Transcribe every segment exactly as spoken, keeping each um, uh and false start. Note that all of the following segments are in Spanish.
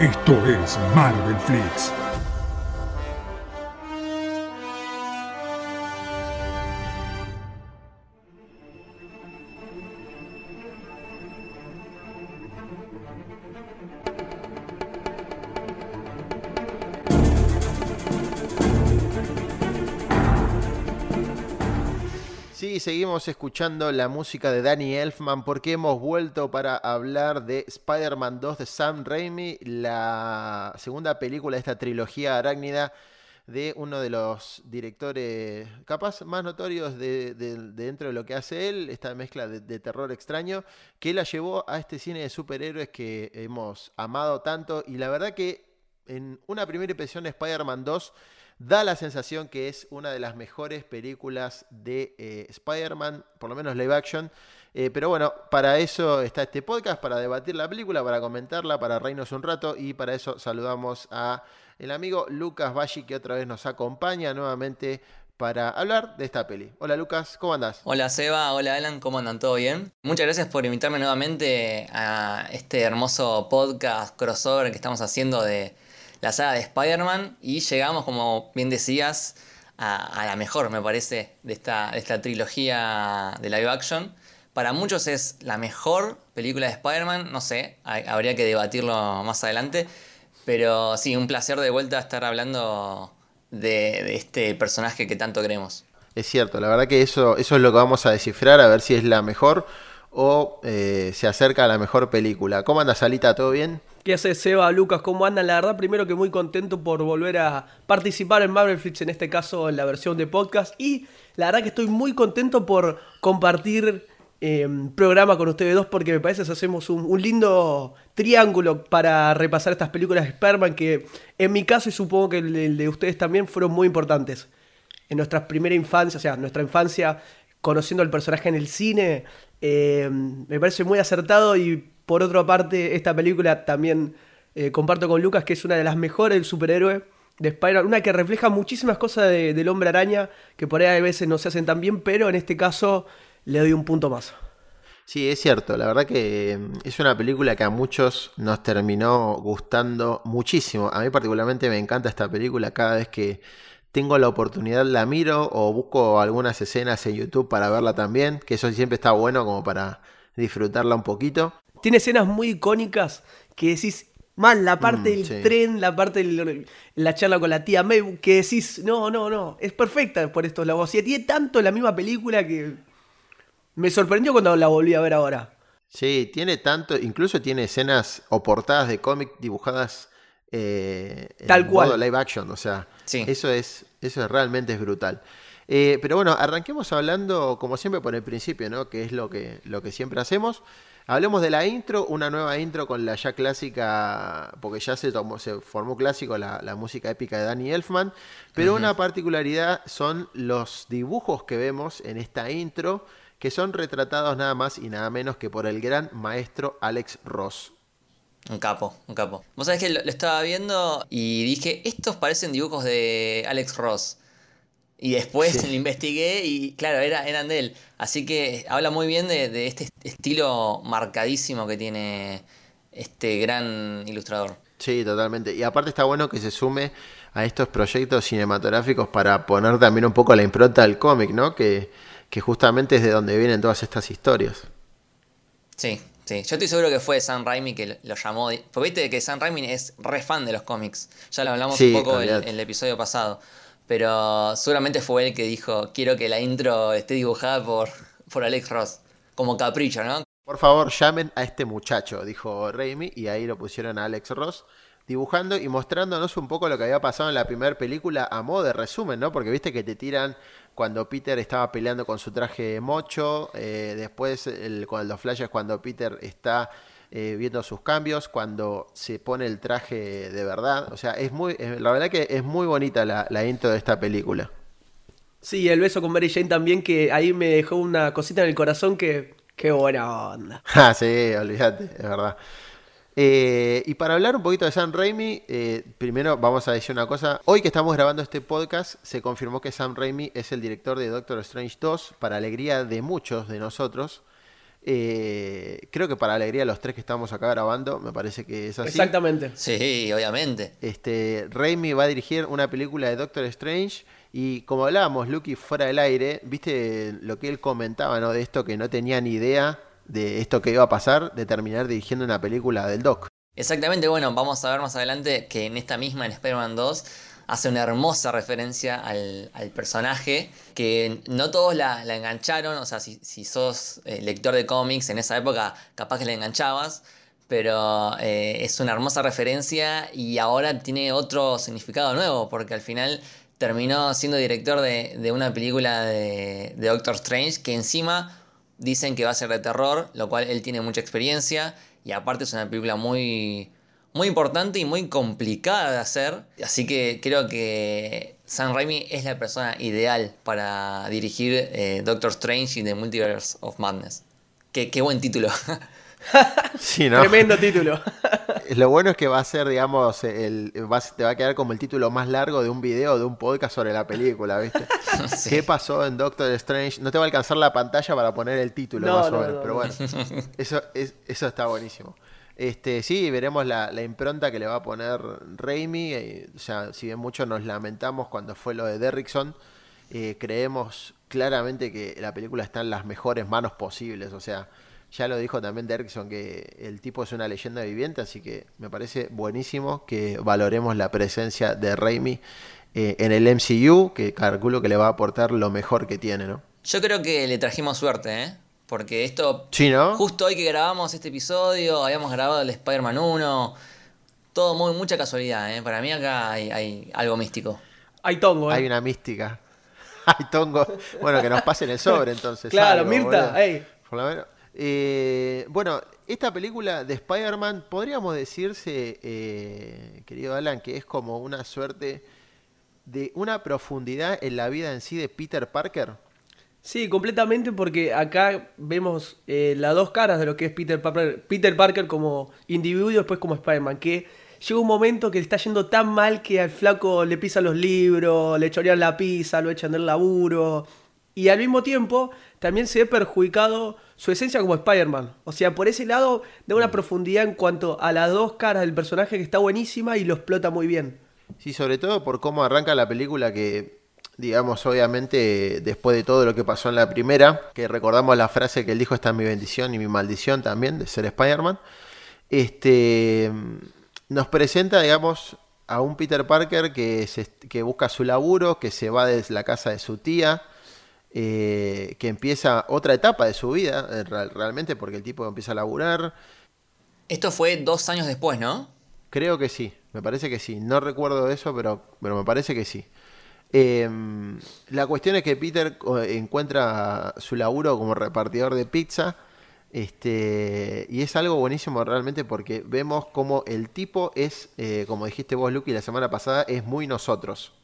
Esto es Marvel Flix. Sí, seguimos escuchando la música de Danny Elfman porque hemos vuelto para hablar de Spider-Man dos de Sam Raimi, la segunda película de esta trilogía arácnida de uno de los directores capaz más notorios de, de, de dentro de lo que hace él, esta mezcla de, de terror extraño que la llevó a este cine de superhéroes que hemos amado tanto. Y la verdad que en una primera impresión de Spider-Man dos da la sensación que es una de las mejores películas de eh, Spider-Man, por lo menos live action. Eh, pero bueno, para eso está este podcast, para debatir la película, para comentarla, para reírnos un rato. Y para eso saludamos a el amigo Lucas Baggi, que otra vez nos acompaña nuevamente para hablar de esta peli. Hola Lucas, ¿cómo andás? Hola Seba, hola Alan, ¿cómo andan? ¿Todo bien? Muchas gracias por invitarme nuevamente a este hermoso podcast crossover que estamos haciendo de la saga de Spider-Man, y llegamos, como bien decías, a, a la mejor, me parece, de esta, de esta trilogía de live action. Para muchos es la mejor película de Spider-Man, no sé, hay, habría que debatirlo más adelante, pero sí, un placer de vuelta estar hablando de, de este personaje que tanto queremos. Es cierto, la verdad que eso, eso es lo que vamos a descifrar, a ver si es la mejor o eh, se acerca a la mejor película. ¿Cómo andas, Alita? ¿Todo bien? ¿Qué hace Seba, Lucas? ¿Cómo andan? La verdad, primero que muy contento por volver a participar en Marvel Flix, en este caso en la versión de podcast. Y la verdad que estoy muy contento por compartir eh, programa con ustedes dos, porque me parece que hacemos un, un lindo triángulo para repasar estas películas de Spider-Man que en mi caso, y supongo que el, el de ustedes también, fueron muy importantes. En nuestra primera infancia, o sea, nuestra infancia conociendo al personaje en el cine, eh, me parece muy acertado. Y por otra parte, esta película también eh, comparto con Lucas, que es una de las mejores del superhéroe de Spider-Man, una que refleja muchísimas cosas de, del Hombre Araña, que por ahí a veces no se hacen tan bien, pero en este caso le doy un punto más. Sí, es cierto, la verdad que es una película que a muchos nos terminó gustando muchísimo. A mí particularmente me encanta esta película, cada vez que tengo la oportunidad la miro o busco algunas escenas en YouTube para verla también, que eso siempre está bueno como para disfrutarla un poquito. Tiene escenas muy icónicas que decís, man, la parte mm, del sí. tren, la parte de la charla con la tía May, que decís, no, no, no, es perfecta por estos lados. O sea, tiene tanto la misma película que me sorprendió cuando la volví a ver ahora. Sí, tiene tanto, incluso tiene escenas o portadas de cómic dibujadas eh, tal en cual, modo live action, o sea, sí. eso es eso es, realmente es brutal. Eh, pero bueno, arranquemos hablando, como siempre, por el principio, ¿no? Que es lo que, lo que siempre hacemos. Hablemos de la intro, una nueva intro con la ya clásica, porque ya se, tomó, se formó clásico la, la música épica de Danny Elfman, pero uh-huh. una particularidad son los dibujos que vemos en esta intro, que son retratados nada más y nada menos que por el gran maestro Alex Ross. Un capo, un capo. Vos sabés que lo, lo estaba viendo y dije, estos parecen dibujos de Alex Ross. Y después sí. lo investigué y claro, era, eran de él. Así que habla muy bien de, de este estilo marcadísimo que tiene este gran ilustrador. Sí, totalmente. Y aparte está bueno que se sume a estos proyectos cinematográficos para poner también un poco la impronta del cómic, ¿no? Que, que justamente es de donde vienen todas estas historias. Sí, sí. Yo estoy seguro que fue Sam Raimi que lo llamó. Porque viste que Sam Raimi es re fan de los cómics. Ya lo hablamos sí, un poco en, en el episodio pasado. Pero seguramente fue él que dijo, quiero que la intro esté dibujada por, por Alex Ross. Como capricho, ¿no? Por favor, llamen a este muchacho, dijo Raimi, y ahí lo pusieron a Alex Ross, dibujando y mostrándonos un poco lo que había pasado en la primera película a modo de resumen, ¿no? Porque viste que te tiran cuando Peter estaba peleando con su traje mocho, eh, después el, con los flashes cuando Peter está Eh, viendo sus cambios, cuando se pone el traje de verdad. O sea, es muy es, la verdad que es muy bonita la, la intro de esta película. Sí, el beso con Mary Jane también, que ahí me dejó una cosita en el corazón que, qué buena onda. Ah, sí, olvídate, es verdad. Eh, y para hablar un poquito de Sam Raimi, eh, primero vamos a decir una cosa. Hoy que estamos grabando este podcast, se confirmó que Sam Raimi es el director de Doctor Strange dos, para alegría de muchos de nosotros. Eh, creo que para alegría de los tres que estamos acá grabando, me parece que es así. Exactamente. Sí, obviamente. Este, Raimi va a dirigir una película de Doctor Strange y como hablábamos, Lucky, fuera del aire, viste lo que él comentaba, ¿no? De esto que no tenía ni idea de esto que iba a pasar, de terminar dirigiendo una película del Doc. Exactamente, bueno, vamos a ver más adelante que en esta misma, en Spider-Man dos, hace una hermosa referencia al, al personaje que no todos la, la engancharon. O sea, si, si sos eh, lector de cómics en esa época, capaz que la enganchabas, pero eh, es una hermosa referencia y ahora tiene otro significado nuevo, porque al final terminó siendo director de, de una película de, de Doctor Strange que encima dicen que va a ser de terror, lo cual él tiene mucha experiencia, y aparte es una película muy... muy importante y muy complicada de hacer. Así que creo que Sam Raimi es la persona ideal para dirigir eh, Doctor Strange in the Multiverse of Madness. Qué, qué buen título. Sí, ¿no? Tremendo título. Lo bueno es que va a ser, digamos, el, va, te va a quedar como el título más largo de un video, de un podcast sobre la película, ¿viste? Sí. ¿Qué pasó en Doctor Strange? No te va a alcanzar la pantalla para poner el título, no, más no, o menos, no, no. Pero bueno, eso, es, eso está buenísimo. Este, sí, veremos la, la impronta que le va a poner Raimi. Eh, o sea, si bien mucho nos lamentamos cuando fue lo de Derrickson, eh, creemos claramente que la película está en las mejores manos posibles. O sea, ya lo dijo también Derrickson, que el tipo es una leyenda viviente, así que me parece buenísimo que valoremos la presencia de Raimi eh, en el M C U, que calculo que le va a aportar lo mejor que tiene, ¿no? Yo creo que le trajimos suerte, ¿eh? Porque esto, sí, ¿no? Justo hoy que grabamos este episodio, habíamos grabado el Spider-Man uno. Todo muy, mucha casualidad, ¿eh? Para mí acá hay, hay algo místico. Hay tongo, ¿eh? Hay una mística. Hay tongo. Bueno, que nos pasen el sobre, entonces. Claro, algo, Mirta, ey. Por lo menos. Eh, bueno, esta película de Spider-Man, podríamos decirse, eh, querido Alan, que es como una suerte de una profundidad en la vida en sí de Peter Parker. Sí, completamente, porque acá vemos eh, las dos caras de lo que es Peter Parker, Peter Parker como individuo y después como Spider-Man, que llega un momento que le está yendo tan mal que al flaco le pisan los libros, le chorean la pizza, lo echan del laburo, y al mismo tiempo también se ve perjudicado su esencia como Spider-Man. O sea, por ese lado da una profundidad en cuanto a las dos caras del personaje que está buenísima y lo explota muy bien. Sí, sobre todo por cómo arranca la película, que... digamos, obviamente, después de todo lo que pasó en la primera, que recordamos la frase que él dijo, esta es mi bendición y mi maldición también, de ser Spider-Man, este, nos presenta, digamos, a un Peter Parker que, se, que busca su laburo, que se va de la casa de su tía, eh, que empieza otra etapa de su vida, realmente, porque el tipo empieza a laburar. Esto fue dos años después, ¿no? Creo que sí, me parece que sí. No recuerdo eso, pero, pero me parece que sí. Eh, la cuestión es que Peter encuentra su laburo como repartidor de pizza, este, y es algo buenísimo realmente, porque vemos como el tipo es, eh, como dijiste vos, Luqui, la semana pasada, es muy nosotros.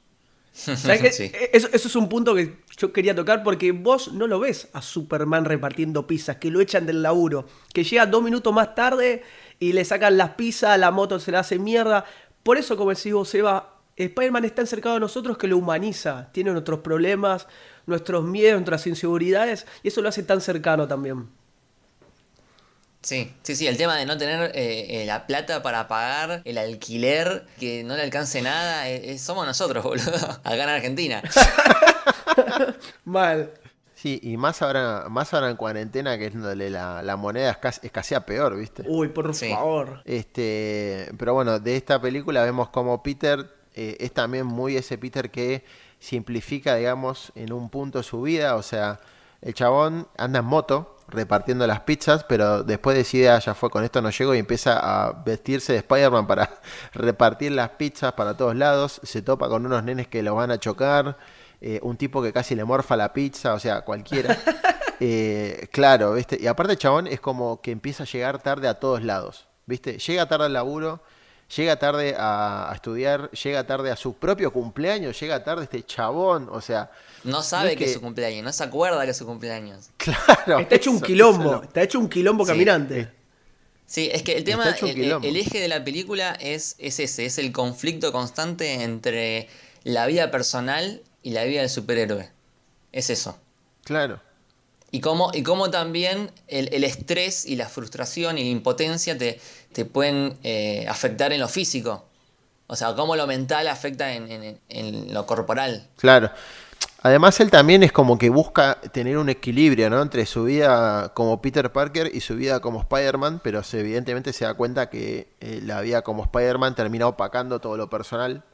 ¿Sabés que sí? eso, eso es un punto que yo quería tocar, porque vos no lo ves a Superman repartiendo pizzas, que lo echan del laburo, que llega dos minutos más tarde y le sacan las pizzas, la moto se la hace mierda. Por eso, como decís vos, Seba, Spider-Man está cercano a nosotros, que lo humaniza, tiene nuestros problemas, nuestros miedos, nuestras inseguridades, y eso lo hace tan cercano también. Sí, sí, sí, el tema de no tener eh, eh, la plata para pagar el alquiler, que no le alcance nada, eh, eh, somos nosotros, boludo, acá en Argentina. Mal. Sí, y más ahora, más ahora en cuarentena, que es donde la, la moneda escasea, escasea peor, ¿viste? Uy, por sí. favor. Este, pero bueno, de esta película vemos como Peter... Eh, es también muy ese Peter que simplifica, digamos, en un punto su vida. O sea, el chabón anda en moto repartiendo las pizzas, pero después decide, ah, ya fue, con esto no llego, y empieza a vestirse de Spider-Man para repartir las pizzas para todos lados. Se topa con unos nenes que lo van a chocar, eh, un tipo que casi le morfa la pizza, o sea, cualquiera. Eh, claro, ¿viste? Y aparte el chabón es como que empieza a llegar tarde a todos lados, ¿viste? Llega tarde al laburo, llega tarde a estudiar, llega tarde a su propio cumpleaños, llega tarde este chabón, o sea... No sabe no es que... que es su cumpleaños, no se acuerda que es su cumpleaños. Claro. Está hecho eso, un quilombo, no. está hecho un quilombo sí. caminante. Sí, es que el tema, el, el, el eje de la película es, es ese, es el conflicto constante entre la vida personal y la vida del superhéroe. Es eso. Claro. Y cómo, y cómo también el, el estrés y la frustración y la impotencia te, te pueden eh, afectar en lo físico. O sea, cómo lo mental afecta en, en, en lo corporal. Claro. Además, él también es como que busca tener un equilibrio, ¿no? Entre su vida como Peter Parker y su vida como Spider-Man, pero se, evidentemente se da cuenta que eh, la vida como Spider-Man termina opacando todo lo personal.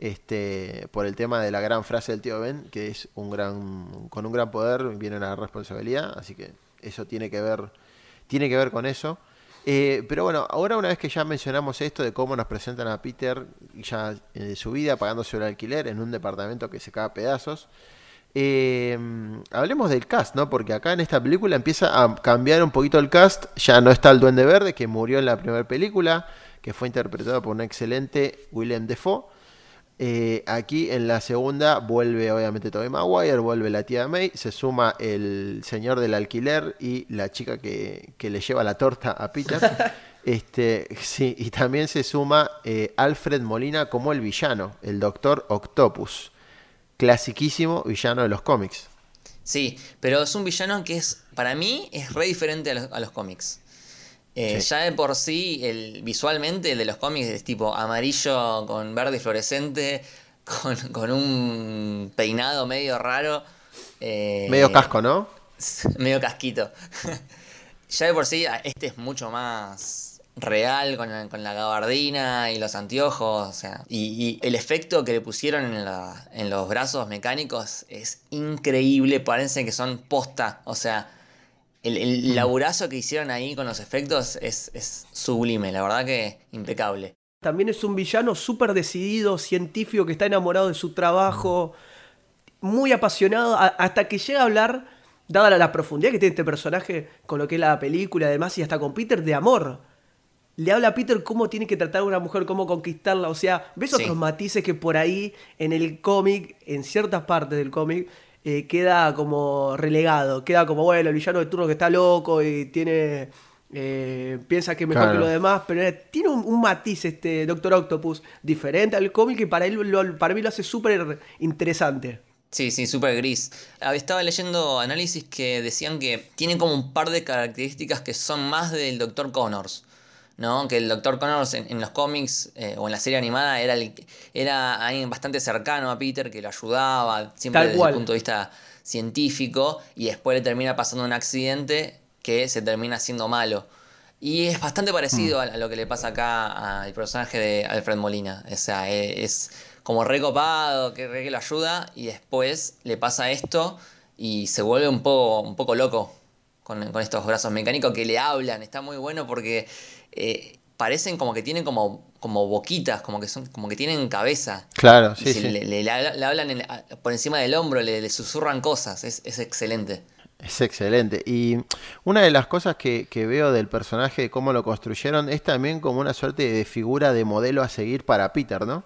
Este, por el tema de la gran frase del tío Ben, que es un gran, con un gran poder viene una responsabilidad, así que eso tiene que ver, tiene que ver con eso. Eh, pero bueno, ahora una vez que ya mencionamos esto de cómo nos presentan a Peter ya de eh, su vida pagándose el alquiler en un departamento que se cae a pedazos, eh, hablemos del cast, ¿no? Porque acá en esta película empieza a cambiar un poquito el cast, ya no está el Duende Verde que murió en la primera película, que fue interpretado por un excelente Willem Dafoe. Eh, aquí en la segunda vuelve obviamente Tobey Maguire, vuelve la tía May, se suma el señor del alquiler y la chica que, que le lleva la torta a Peter. Este, sí, y también se suma eh, Alfred Molina como el villano, el Doctor Octopus, clasiquísimo villano de los cómics. Sí, pero es un villano que es, para mí es re diferente a los, a los cómics. Eh, sí. Ya de por sí, el, visualmente, el de los cómics es tipo amarillo con verde fluorescente, con, con un peinado medio raro. Eh, medio casco, ¿no? Medio casquito. Ya de por sí, este es mucho más real, con, con la gabardina y los anteojos. O sea, y, y el efecto que le pusieron en, la, en los brazos mecánicos es increíble. Parece que son posta, o sea... El, el laburazo que hicieron ahí con los efectos es, es sublime, la verdad que impecable. También es un villano súper decidido, científico, que está enamorado de su trabajo, muy apasionado, a, hasta que llega a hablar, dada la, la profundidad que tiene este personaje con lo que es la película y demás, y hasta con Peter, de amor. Le habla a Peter cómo tiene que tratar a una mujer, cómo conquistarla, o sea, ves otros sí. matices que por ahí en el cómic, en ciertas partes del cómic... Eh, queda como relegado, queda como, bueno, el villano de turno que está loco y tiene eh, piensa que es mejor claro. que los demás, pero tiene un, un matiz este Doctor Octopus diferente al cómic y para él lo, para mí lo hace súper interesante. Sí, sí, súper gris. Estaba leyendo análisis que decían que tiene como un par de características que son más del Doctor Connors, ¿no? Que el Doctor Connors en, en los cómics eh, o en la serie animada era, el, era alguien bastante cercano a Peter, que lo ayudaba siempre Tal desde cual. el punto de vista científico, y después le termina pasando un accidente que se termina haciendo malo. Y es bastante parecido mm. a, a lo que le pasa acá al personaje de Alfred Molina. O sea, es, es como recopado, que, que lo ayuda, y después le pasa esto y se vuelve un poco, un poco loco con, con estos brazos mecánicos que le hablan. Está muy bueno porque... Eh, parecen como que tienen como, como boquitas, como que son, como que tienen cabeza. Claro, sí, sí. Le, le, le, le hablan en, por encima del hombro, le, le susurran cosas, es, es excelente. Es excelente. Y una de las cosas que, que veo del personaje, de cómo lo construyeron, es también como una suerte de figura de modelo a seguir para Peter, ¿no?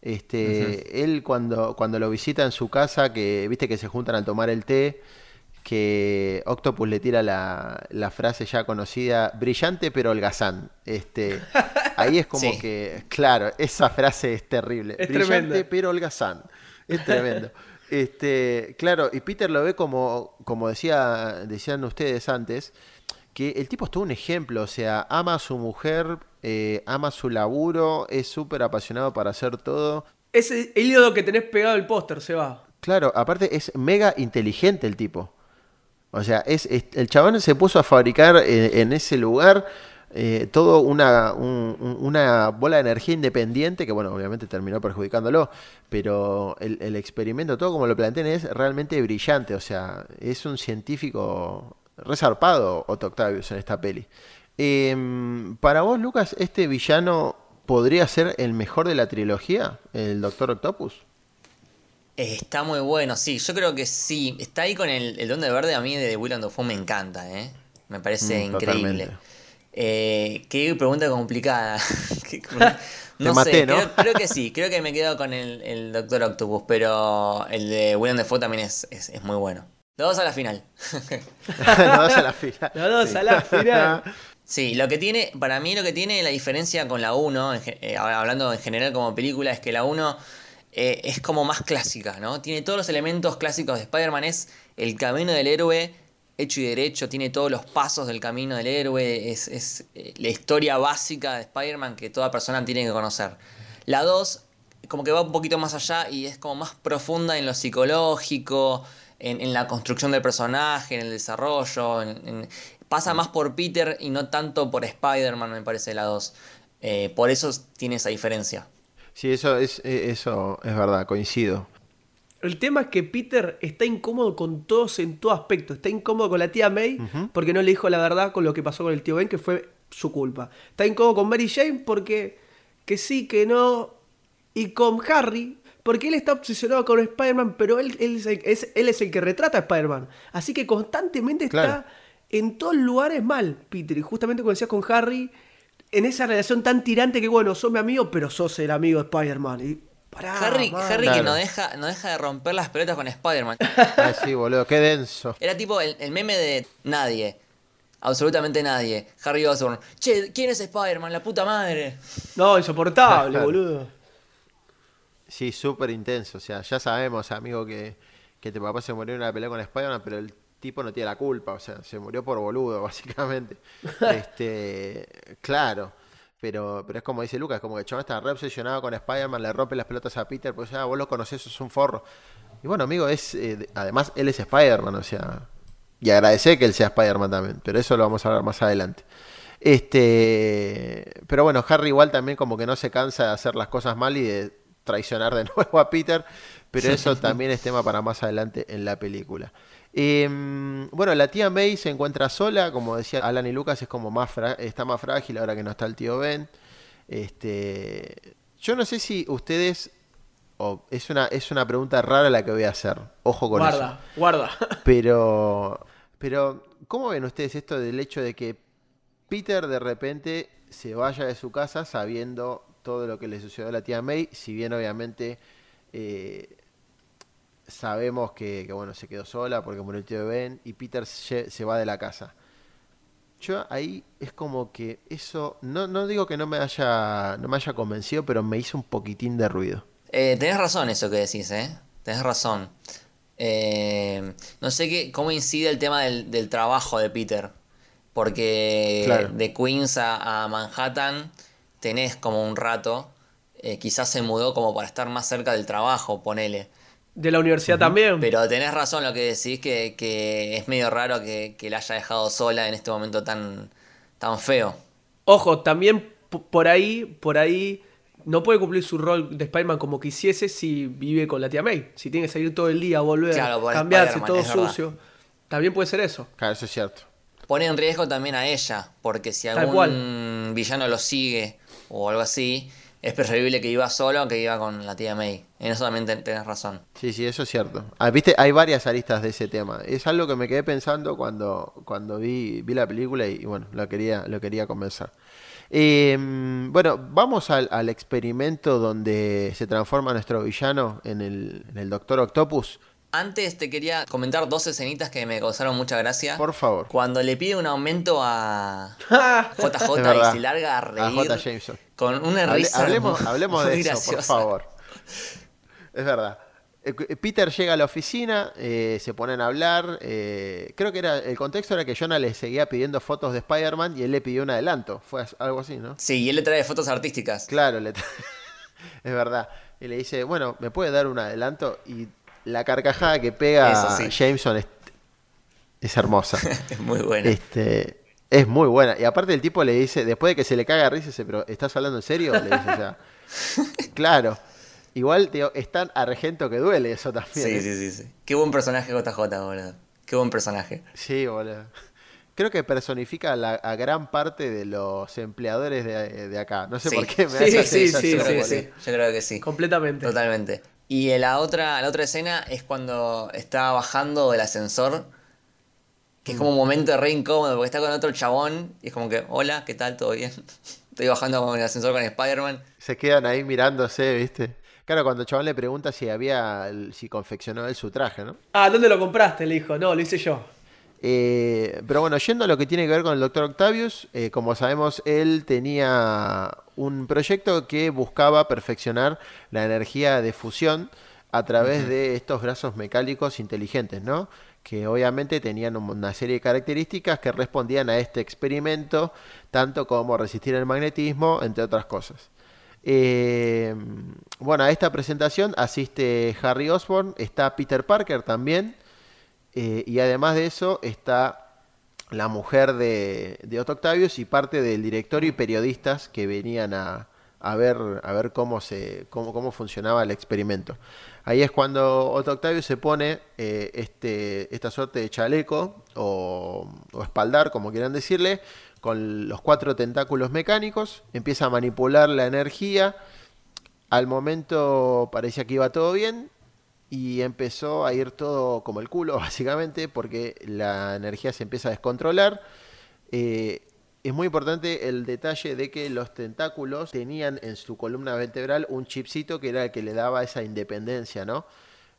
Este, uh-huh. Él cuando, cuando lo visita en su casa, que viste que se juntan a tomar el té, que Octopus le tira la, la frase ya conocida, brillante pero holgazán. Este, ahí es como sí. que, claro, esa frase es terrible. Es brillante tremendo. pero holgazán. Es tremendo. Este, claro, y Peter lo ve como, como decía, decían ustedes antes, que el tipo es todo un ejemplo, o sea, ama a su mujer, eh, ama su laburo, es súper apasionado para hacer todo. Es el ídolo que tenés pegado al póster, se va. Claro, aparte es mega inteligente el tipo. O sea, es, es, el chabón se puso a fabricar en, en ese lugar eh, todo una, un, una bola de energía independiente que, bueno, obviamente terminó perjudicándolo, pero el, el experimento, todo como lo plantean, es realmente brillante. O sea, es un científico resarpado Otto Octavius en esta peli. Eh, para vos, Lucas, ¿este villano podría ser el mejor de la trilogía, el Doctor Octopus? Está muy bueno, sí, yo creo que sí. Está ahí con el, el Duende Verde, a mí de Willem Dafoe me encanta, ¿eh? Me parece mm, increíble. Eh, qué pregunta complicada. no Te maté, sé, ¿no? creo, creo que sí, creo que me quedo con el, el Doctor Octopus, pero el de Willem Dafoe también es, es, es muy bueno. Los dos a la final. Los dos a la final. Los dos sí. a la final. Sí, lo que tiene, para mí lo que tiene la diferencia con la uno, eh, hablando en general como película, es que la uno... Eh, es como más clásica, ¿no? Tiene todos los elementos clásicos de Spider-Man, es El Camino del Héroe, hecho y derecho, tiene todos los pasos del camino del héroe, es, es la historia básica de Spider-Man que toda persona tiene que conocer. La dos como que va un poquito más allá y es como más profunda en lo psicológico, en, en la construcción del personaje, en el desarrollo, en, en, pasa más por Peter y no tanto por Spider-Man, me parece, la dos. Eh, por eso tiene esa diferencia. Sí, eso es, eso es verdad, coincido. El tema es que Peter está incómodo con todos en todo aspecto. Está incómodo con la tía May, uh-huh, porque no le dijo la verdad con lo que pasó con el tío Ben, que fue su culpa. Está incómodo con Mary Jane porque que sí, que no. Y con Harry, porque él está obsesionado con Spider-Man, pero él, él, es, el, es, él es el que retrata a Spider-Man. Así que constantemente, claro, está en todos lugares mal, Peter. Y justamente como decías con Harry, en esa relación tan tirante que, bueno, sos mi amigo, pero sos el amigo de Spider-Man. Y pará, Harry, Harry claro, que no deja, no deja de romper las pelotas con Spider-Man. Ah, sí, boludo, qué denso. Era tipo el, el meme de nadie, absolutamente nadie. Harry Osborn, che, ¿quién es Spider-Man? La puta madre. No, insoportable, claro, boludo. Sí, súper intenso. O sea, ya sabemos, amigo, que, que tu papá se murió en una pelea con Spider-Man, pero el tipo no tiene la culpa, o sea, se murió por boludo, básicamente. Este, claro, pero, pero es como dice Lucas, como que el chabón está re obsesionado con Spider-Man, le rompe las pelotas a Peter, pues ya, ah, vos lo conocés, sos un forro. Y bueno, amigo, es eh, además él es Spider-Man, o sea, y agradecé que él sea Spider-Man también, pero eso lo vamos a hablar más adelante. Este, pero bueno, Harry igual también como que no se cansa de hacer las cosas mal y de traicionar de nuevo a Peter, pero eso también es tema para más adelante en la película. Eh, bueno, la tía May se encuentra sola, como decía Alan y Lucas, es como más fra- está más frágil ahora que no está el tío Ben. Este, yo no sé si ustedes, oh, es una es una pregunta rara la que voy a hacer. Ojo con guarda, eso. Guarda, guarda. Pero, pero ¿cómo ven ustedes esto del hecho de que Peter de repente se vaya de su casa sabiendo todo lo que le sucedió a la tía May? Si bien obviamente eh, sabemos que, que bueno, se quedó sola porque murió el tío Ben y Peter se, se va de la casa. Yo ahí es como que eso, no, no digo que no me haya no me haya convencido, pero me hizo un poquitín de ruido. Eh, tenés razón eso que decís, ¿eh? Tenés razón. Eh, no sé qué, cómo incide el tema del, del trabajo de Peter. Porque claro, de Queens a, a Manhattan tenés como un rato, eh, quizás se mudó como para estar más cerca del trabajo, ponele. De la universidad, uh-huh, también. Pero tenés razón lo que decís, que, que es medio raro que, que la haya dejado sola en este momento tan, tan feo. Ojo, también p- por ahí, por ahí no puede cumplir su rol de Spider-Man como quisiese si vive con la tía May. Si tiene que salir todo el día, volver, claro, cambiarse, todo sucio. Verdad. También puede ser eso. Claro, eso es cierto. Pone en riesgo también a ella, porque si algún cual. villano lo sigue o algo así, es preferible que iba solo que iba con la tía May. En eso también ten- tenés razón. Sí, sí, eso es cierto. Ah, viste, hay varias aristas de ese tema. Es algo que me quedé pensando cuando, cuando vi, vi la película y, y bueno, lo quería, lo quería conversar. Eh, bueno, vamos al, al experimento donde se transforma nuestro villano en el, en el Doctor Octopus. Antes te quería comentar dos escenitas que me causaron mucha gracia. Por favor. Cuando le pide un aumento a J J y se larga a reír. A J. Jameson. Con una Hable, risa. Hablemos, hablemos de graciosa. Eso, por favor. Es verdad. Peter llega a la oficina, eh, se ponen a hablar. Eh, creo que era el contexto era que Jonah le seguía pidiendo fotos de Spider-Man y él le pidió un adelanto. Fue algo así, ¿no? Sí, y él le trae fotos artísticas. Claro, le trae. Es verdad. Y le dice, bueno, ¿me puede dar un adelanto? Y la carcajada que pega sí. Jameson es, es hermosa. Es muy buena. Este, es muy buena. Y aparte el tipo le dice, después de que se le caga risa, dice, pero ¿estás hablando en serio? Le dice, o sea, claro. Igual tío, es tan argento que duele eso también. Sí, ¿eh? sí, sí, sí. Qué buen personaje J J, boludo. Qué buen personaje. Sí, boludo. Creo que personifica la, a gran parte de los empleadores de, de acá. No sé sí. por qué me sí, hace sí, sí, sí, sí, sí. Yo creo que sí. Completamente. Totalmente. Y la otra, la otra escena es cuando está bajando del ascensor, que es como un momento re incómodo, porque está con otro chabón, y es como que, hola, ¿qué tal? ¿Todo bien? Estoy bajando con el ascensor con Spider-Man. Se quedan ahí mirándose, ¿viste? Claro, cuando el chabón le pregunta si había, si confeccionó él su traje, ¿no? Ah, ¿dónde lo compraste? Le dijo, no, lo hice yo. Eh, pero bueno, yendo a lo que tiene que ver con el Doctor Octavius, eh, como sabemos, él tenía un proyecto que buscaba perfeccionar la energía de fusión a través uh-huh. de estos brazos mecánicos inteligentes, ¿no? que obviamente tenían una serie de características que respondían a este experimento, tanto como resistir el magnetismo, entre otras cosas. Eh, bueno, a esta presentación asiste Harry Osborn, está Peter Parker también, eh, y además de eso está la mujer de, de Otto Octavius y parte del directorio y periodistas que venían a, a ver, a ver cómo, se, cómo, cómo funcionaba el experimento. Ahí es cuando Otto Octavius se pone eh, este, esta suerte de chaleco o, o espaldar, como quieran decirle, con los cuatro tentáculos mecánicos, empieza a manipular la energía. Al momento parecía que iba todo bien y empezó a ir todo como el culo, básicamente, porque la energía se empieza a descontrolar. Eh, es muy importante el detalle de que los tentáculos tenían en su columna vertebral un chipcito que era el que le daba esa independencia, ¿no?,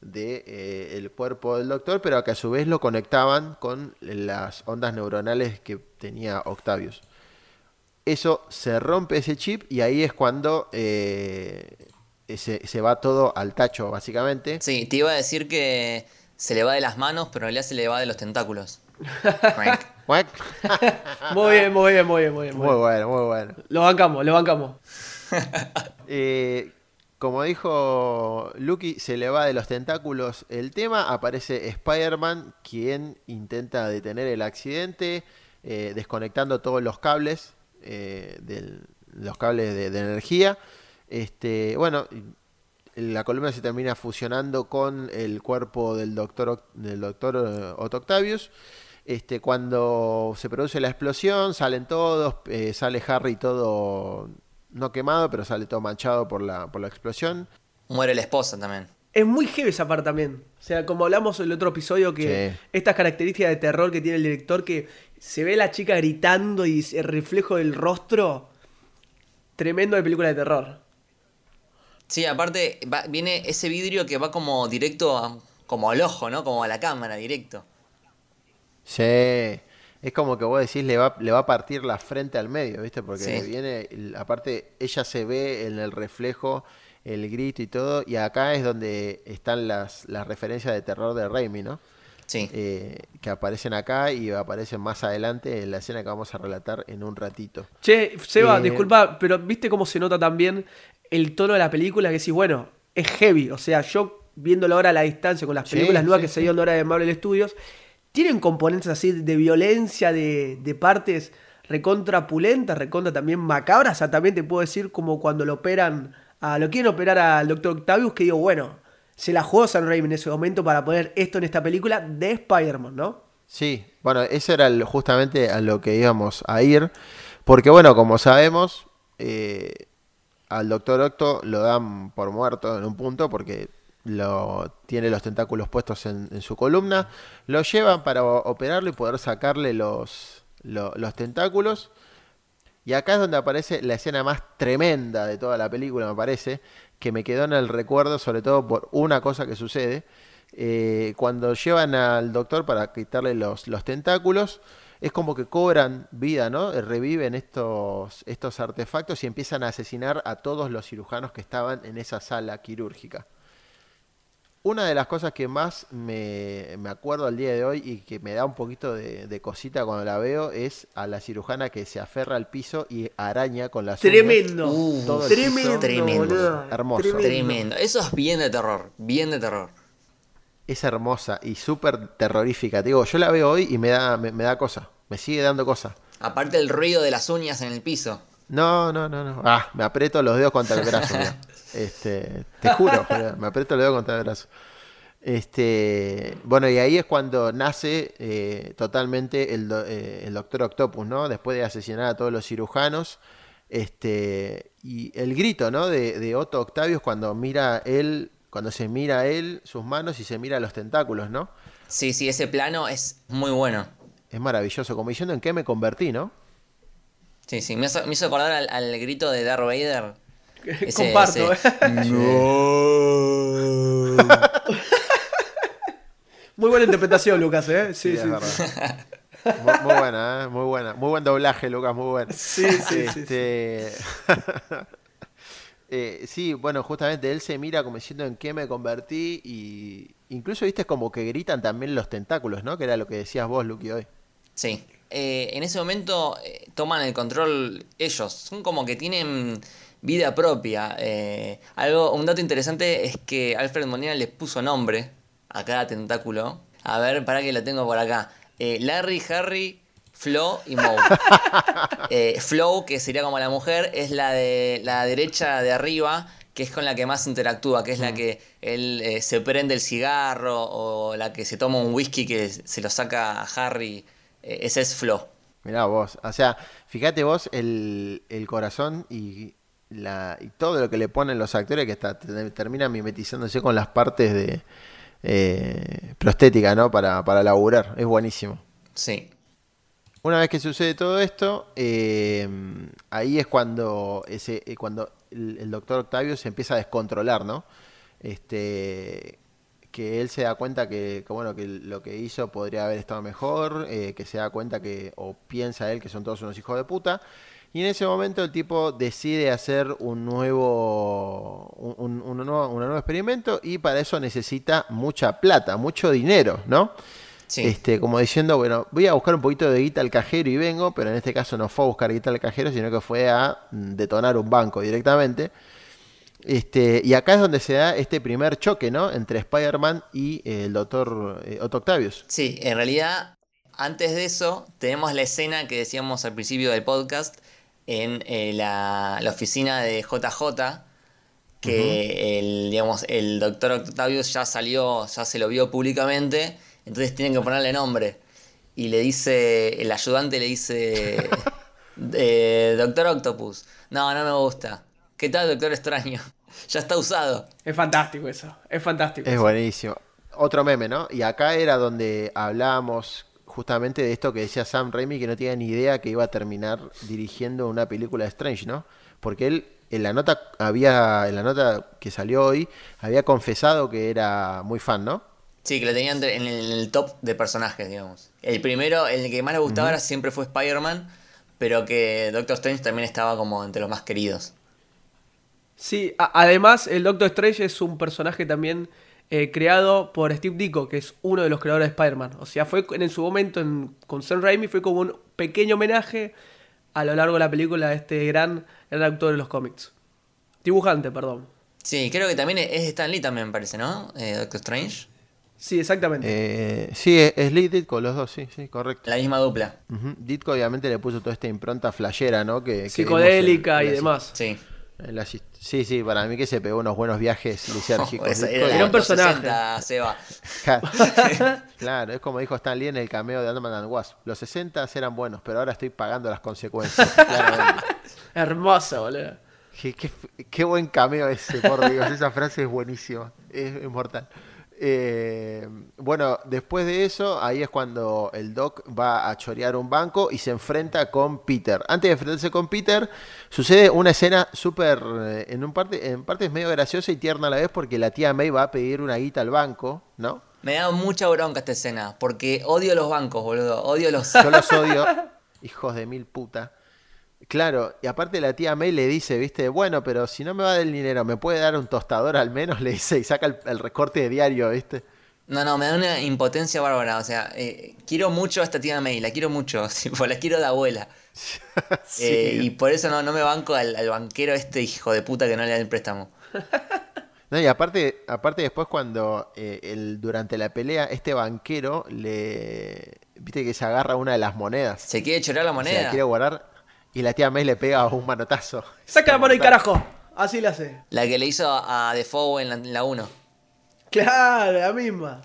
de eh, el cuerpo del doctor, pero que a su vez lo conectaban con las ondas neuronales que tenía Octavius. Eso se rompe, ese chip, y ahí es cuando eh, se, se va todo al tacho, básicamente. Sí, te iba a decir que se le va de las manos, pero en realidad se le va de los tentáculos. Muy bien, muy bien, muy bien, muy bien. Muy bueno, muy bueno. Lo bancamos, lo bancamos. eh... Como dijo Lucky, se le va de los tentáculos el tema. Aparece Spider-Man, quien intenta detener el accidente, eh, desconectando todos los cables, eh, del, los cables de, de energía. Este, bueno, la columna se termina fusionando con el cuerpo del doctor, del doctor Otto Octavius. Este, cuando se produce la explosión, salen todos, eh, sale Harry todo... no quemado, pero sale todo manchado por la, por la explosión. Muere la esposa también. Es muy heavy esa parte también. O sea, como hablamos en el otro episodio, que sí, estas características de terror que tiene el director, que se ve la chica gritando y el reflejo del rostro. Tremendo de película de terror. Sí, aparte va, viene ese vidrio que va como directo a, como al ojo, ¿no? Como a la cámara, directo. Sí. Es como que vos decís, le va, le va a partir la frente al medio, ¿viste? Porque sí, viene, aparte ella se ve en el reflejo, el grito y todo, y acá es donde están las, las referencias de terror de Raimi, ¿no? Sí. Eh, que aparecen acá y aparecen más adelante en la escena que vamos a relatar en un ratito. Che, Seba, eh... disculpa, pero ¿viste cómo se nota también el tono de la película? Que sí, bueno, es heavy, o sea, yo viéndolo ahora a la distancia con las películas sí, nuevas sí, que sí. se dieron ahora de Marvel Studios... Tienen componentes así de violencia, de, de partes recontra pulentas, recontra también macabras. O sea, también te puedo decir como cuando lo operan, a, lo quieren operar al doctor Octavius, que digo, bueno, se la jugó Sam Raimi en ese momento para poner esto en esta película de Spider-Man, ¿no? Sí, bueno, eso era justamente a lo que íbamos a ir. Porque bueno, como sabemos, eh, al doctor Octo lo dan por muerto en un punto porque... Lo, tiene los tentáculos puestos en, en su columna, lo llevan para operarlo y poder sacarle los, lo, los tentáculos. Y acá es donde aparece la escena más tremenda de toda la película, me parece, que me quedó en el recuerdo, sobre todo por una cosa que sucede. Eh, cuando llevan al doctor para quitarle los, los tentáculos, es como que cobran vida, ¿no? Reviven estos, estos artefactos y empiezan a asesinar a todos los cirujanos que estaban en esa sala quirúrgica. Una de las cosas que más me, me acuerdo al día de hoy y que me da un poquito de, de cosita cuando la veo es a la cirujana que se aferra al piso y araña con las tremendo. uñas. Uh, todo tremendo. Tremendo, boludo. Hermoso. Tremendo. Tremendo. Eso es bien de terror, bien de terror. Es hermosa y súper terrorífica. Te digo, yo la veo hoy y me da, me, me da cosa. Me sigue dando cosa. Aparte el ruido de las uñas en el piso. No, no, no, no. Ah, me aprieto los dedos contra el brazo. Este, te juro, me aprieto el dedo contra el brazo. Este, bueno, y ahí es cuando nace eh, totalmente el, do, eh, el Doctor Octopus, ¿no? Después de asesinar a todos los cirujanos. Este, y el grito, ¿no? De, de Otto Octavius cuando mira él, cuando se mira él, sus manos y se mira los tentáculos, ¿no? Sí, sí, ese plano es muy bueno. Es maravilloso, como diciendo en qué me convertí, ¿no? Sí, sí, me hizo, me hizo acordar al, al grito de Darth Vader. Ese, Comparto. Ese. No. Muy buena interpretación, Lucas, ¿eh? Sí, sí. sí. Muy, muy buena, ¿eh? Muy buena. Muy buen doblaje, Lucas, muy bueno. Sí, sí, este... sí. Sí. eh, sí, bueno, justamente él se mira como diciendo en qué me convertí y, Incluso viste como que gritan también los tentáculos, ¿no? Que era lo que decías vos, Luqui, hoy. Sí. Eh, en ese momento eh, toman el control ellos. Son como que tienen vida propia. Eh, algo, un dato interesante es que Alfred Molina les puso nombre a cada tentáculo. A ver, para que lo tengo por acá. Eh, Larry, Harry, Flo y Moe. eh, Flo, que sería como la mujer, es la de la derecha de arriba, que es con la que más interactúa, que es mm. la que él eh, se prende el cigarro o la que se toma un whisky que se lo saca a Harry. Eh, ese es Flo. Mirá vos, o sea, fíjate vos el, el corazón y, la, y todo lo que le ponen los actores que está, terminan mimetizándose con las partes de eh, prostética, ¿no? Para, para laburar, es buenísimo. Sí. Una vez que sucede todo esto, eh, ahí es cuando ese cuando el, el doctor Octavius se empieza a descontrolar, ¿no? Este... que él se da cuenta que, que bueno que lo que hizo podría haber estado mejor, eh, que se da cuenta que, o piensa él, que son todos unos hijos de puta, y en ese momento el tipo decide hacer un nuevo un, un, un nuevo, un nuevo experimento, y para eso necesita mucha plata, mucho dinero, ¿no? Sí. Este, como diciendo, bueno, voy a buscar un poquito de guita al cajero y vengo, pero en este caso no fue a buscar guita al cajero, sino que fue a detonar un banco directamente. Este, y acá es donde se da este primer choque, ¿no? Entre Spider-Man y eh, el doctor eh, Otto Octavius. Sí, en realidad, antes de eso, tenemos la escena que decíamos al principio del podcast en eh, la, la oficina de J J, que uh-huh. el, digamos, el doctor Octavius ya salió, ya se lo vio públicamente, entonces tienen que ponerle nombre. Y le dice, el ayudante le dice, eh, Doctor Octopus, no, no me gusta. ¿Qué tal, Doctor Extraño? Ya está usado. Es fantástico eso, es fantástico. Es eso. Buenísimo. Otro meme, ¿no? Y acá era donde hablábamos justamente de esto que decía Sam Raimi, que no tenía ni idea que iba a terminar dirigiendo una película de Strange, ¿no? Porque él, en la nota había, en la nota que salió hoy, había confesado que era muy fan, ¿no? Sí, que lo tenía en el, en el top de personajes, digamos. El primero, el que más le gustaba uh-huh. ahora siempre fue Spider-Man, pero que Doctor Strange también estaba como entre los más queridos. Sí, además el Doctor Strange es un personaje también eh, creado por Steve Ditko, que es uno de los creadores de Spider-Man. O sea, fue en su momento en, con Sam Raimi fue como un pequeño homenaje a lo largo de la película de este gran, gran autor de los cómics. Dibujante, perdón. Sí, creo que también es Stan Lee también, parece, ¿no? Eh, Doctor Strange. Sí, exactamente. Eh, sí, es Lee y Ditko, los dos, sí, sí, correcto. La misma dupla. Uh-huh. Ditko obviamente le puso toda esta impronta flashera, ¿no? Que, psicodélica que el, y demás. Sí. La, sí, sí, para mí que se pegó unos buenos viajes lisérgicos. Oh, esa, era un personaje. sesenta, claro, claro, es como dijo Stan Lee en el cameo de Ant-Man and Wasp. Los sesenta eran buenos, pero ahora estoy pagando las consecuencias. Hermoso, boludo. Qué, qué, qué buen cameo ese, por Dios. Esa frase es buenísima, es inmortal. Eh, bueno, después de eso, ahí es cuando el Doc va a chorear un banco y se enfrenta con Peter. Antes de enfrentarse con Peter, sucede una escena súper, en un parte, en partes medio graciosa y tierna a la vez, porque la tía May va a pedir una guita al banco, ¿no? Me da mucha bronca esta escena, porque odio los bancos, boludo, odio los... Yo los odio, hijos de mil puta. Claro, y aparte la tía May le dice, viste, bueno, pero si no me va del dinero, ¿me puede dar un tostador al menos? Le dice, y saca el, el recorte de diario, viste. No, no, me da una impotencia bárbara, o sea, eh, quiero mucho a esta tía May, la quiero mucho, la quiero de abuela. Sí. eh, y por eso no, no me banco al, al banquero este hijo de puta que no le da el préstamo. No, y aparte, aparte después cuando eh, el, durante la pelea, este banquero le, viste que se agarra una de las monedas. Se quiere chorar la moneda. Se la quiere guardar. Y la tía May le pega un manotazo. ¡Saca la mano y carajo! Así la hace. La que le hizo a Defoe en la uno. ¡Claro! La misma.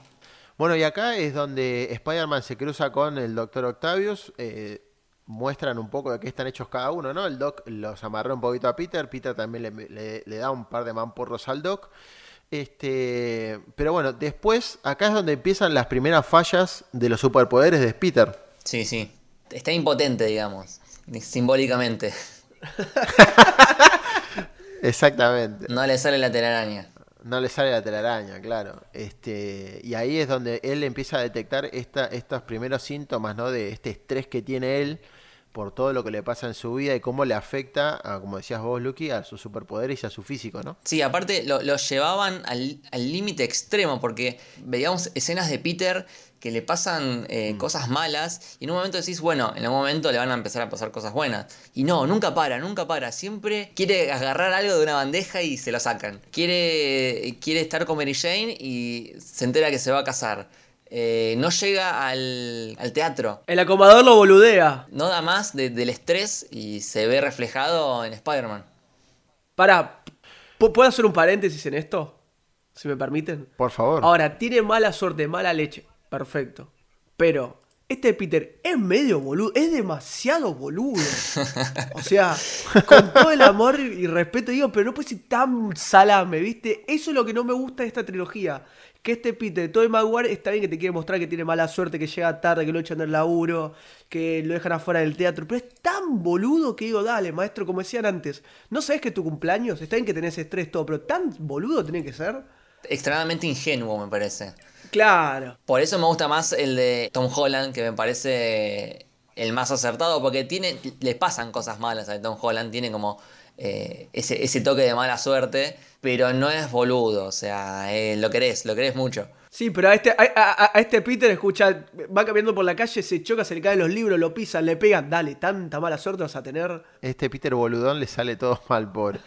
Bueno, y acá es donde Spider-Man se cruza con el doctor Octavius. Eh, muestran un poco de qué están hechos cada uno, ¿no? El Doc los amarró un poquito a Peter. Peter también le, le, le da un par de mamporros al Doc. Este, pero bueno, después, acá es donde empiezan las primeras fallas de los superpoderes de Peter. Sí, sí. Está impotente, digamos. Simbólicamente. Exactamente. No le sale la telaraña. No le sale la telaraña, claro. Este, y ahí es donde él empieza a detectar esta, estos primeros síntomas, ¿no? De este estrés que tiene él, por todo lo que le pasa en su vida y cómo le afecta, a, como decías vos, Lucky, a sus superpoderes y a su físico, ¿no? Sí, aparte lo, lo llevaban al límite extremo, porque veíamos escenas de Peter que le pasan eh, mm. cosas malas, y en un momento decís, bueno, en algún momento le van a empezar a pasar cosas buenas. Y no, nunca para, nunca para. Siempre quiere agarrar algo de una bandeja y se lo sacan. Quiere, quiere estar con Mary Jane y se entera que se va a casar. Eh, no llega al, al teatro. El acomodador lo boludea. No da más de, del estrés y se ve reflejado en Spider-Man. Pará, ¿puedo hacer un paréntesis en esto? Si me permiten. Por favor. Ahora, tiene mala suerte, mala leche. Perfecto. Pero este Peter es medio boludo, es demasiado boludo. O sea, con todo el amor y respeto digo, pero no puede ser tan salame, ¿viste? Eso es lo que no me gusta de esta trilogía. Que este Peter, Tobey Maguire, está bien que te quiere mostrar que tiene mala suerte, que llega tarde, que lo echan del laburo, que lo dejan afuera del teatro. Pero es tan boludo que digo, dale, maestro, como decían antes. ¿No sabés que es tu cumpleaños? Está bien que tenés estrés, todo, pero tan boludo tiene que ser. Extremadamente ingenuo, me parece. Claro. Por eso me gusta más el de Tom Holland, que me parece el más acertado, porque tiene, le pasan cosas malas a Tom Holland, tiene como eh, ese, ese toque de mala suerte, pero no es boludo, o sea, eh, lo querés, lo querés mucho. Sí, pero a este, a, a, a este Peter, escucha, va caminando por la calle, se choca, se le caen los libros, lo pisan, le pegan, dale, tanta mala suerte vas a tener. Este Peter boludón le sale todo mal, pobre.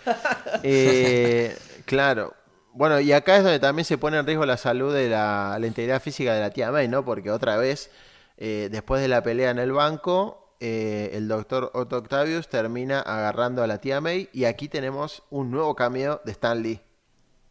eh, claro. Bueno, y acá es donde también se pone en riesgo la salud de la, la integridad física de la tía May, ¿no? Porque otra vez, eh, después de la pelea en el banco, eh, el doctor Otto Octavius termina agarrando a la tía May, y aquí tenemos un nuevo cameo de Stan Lee.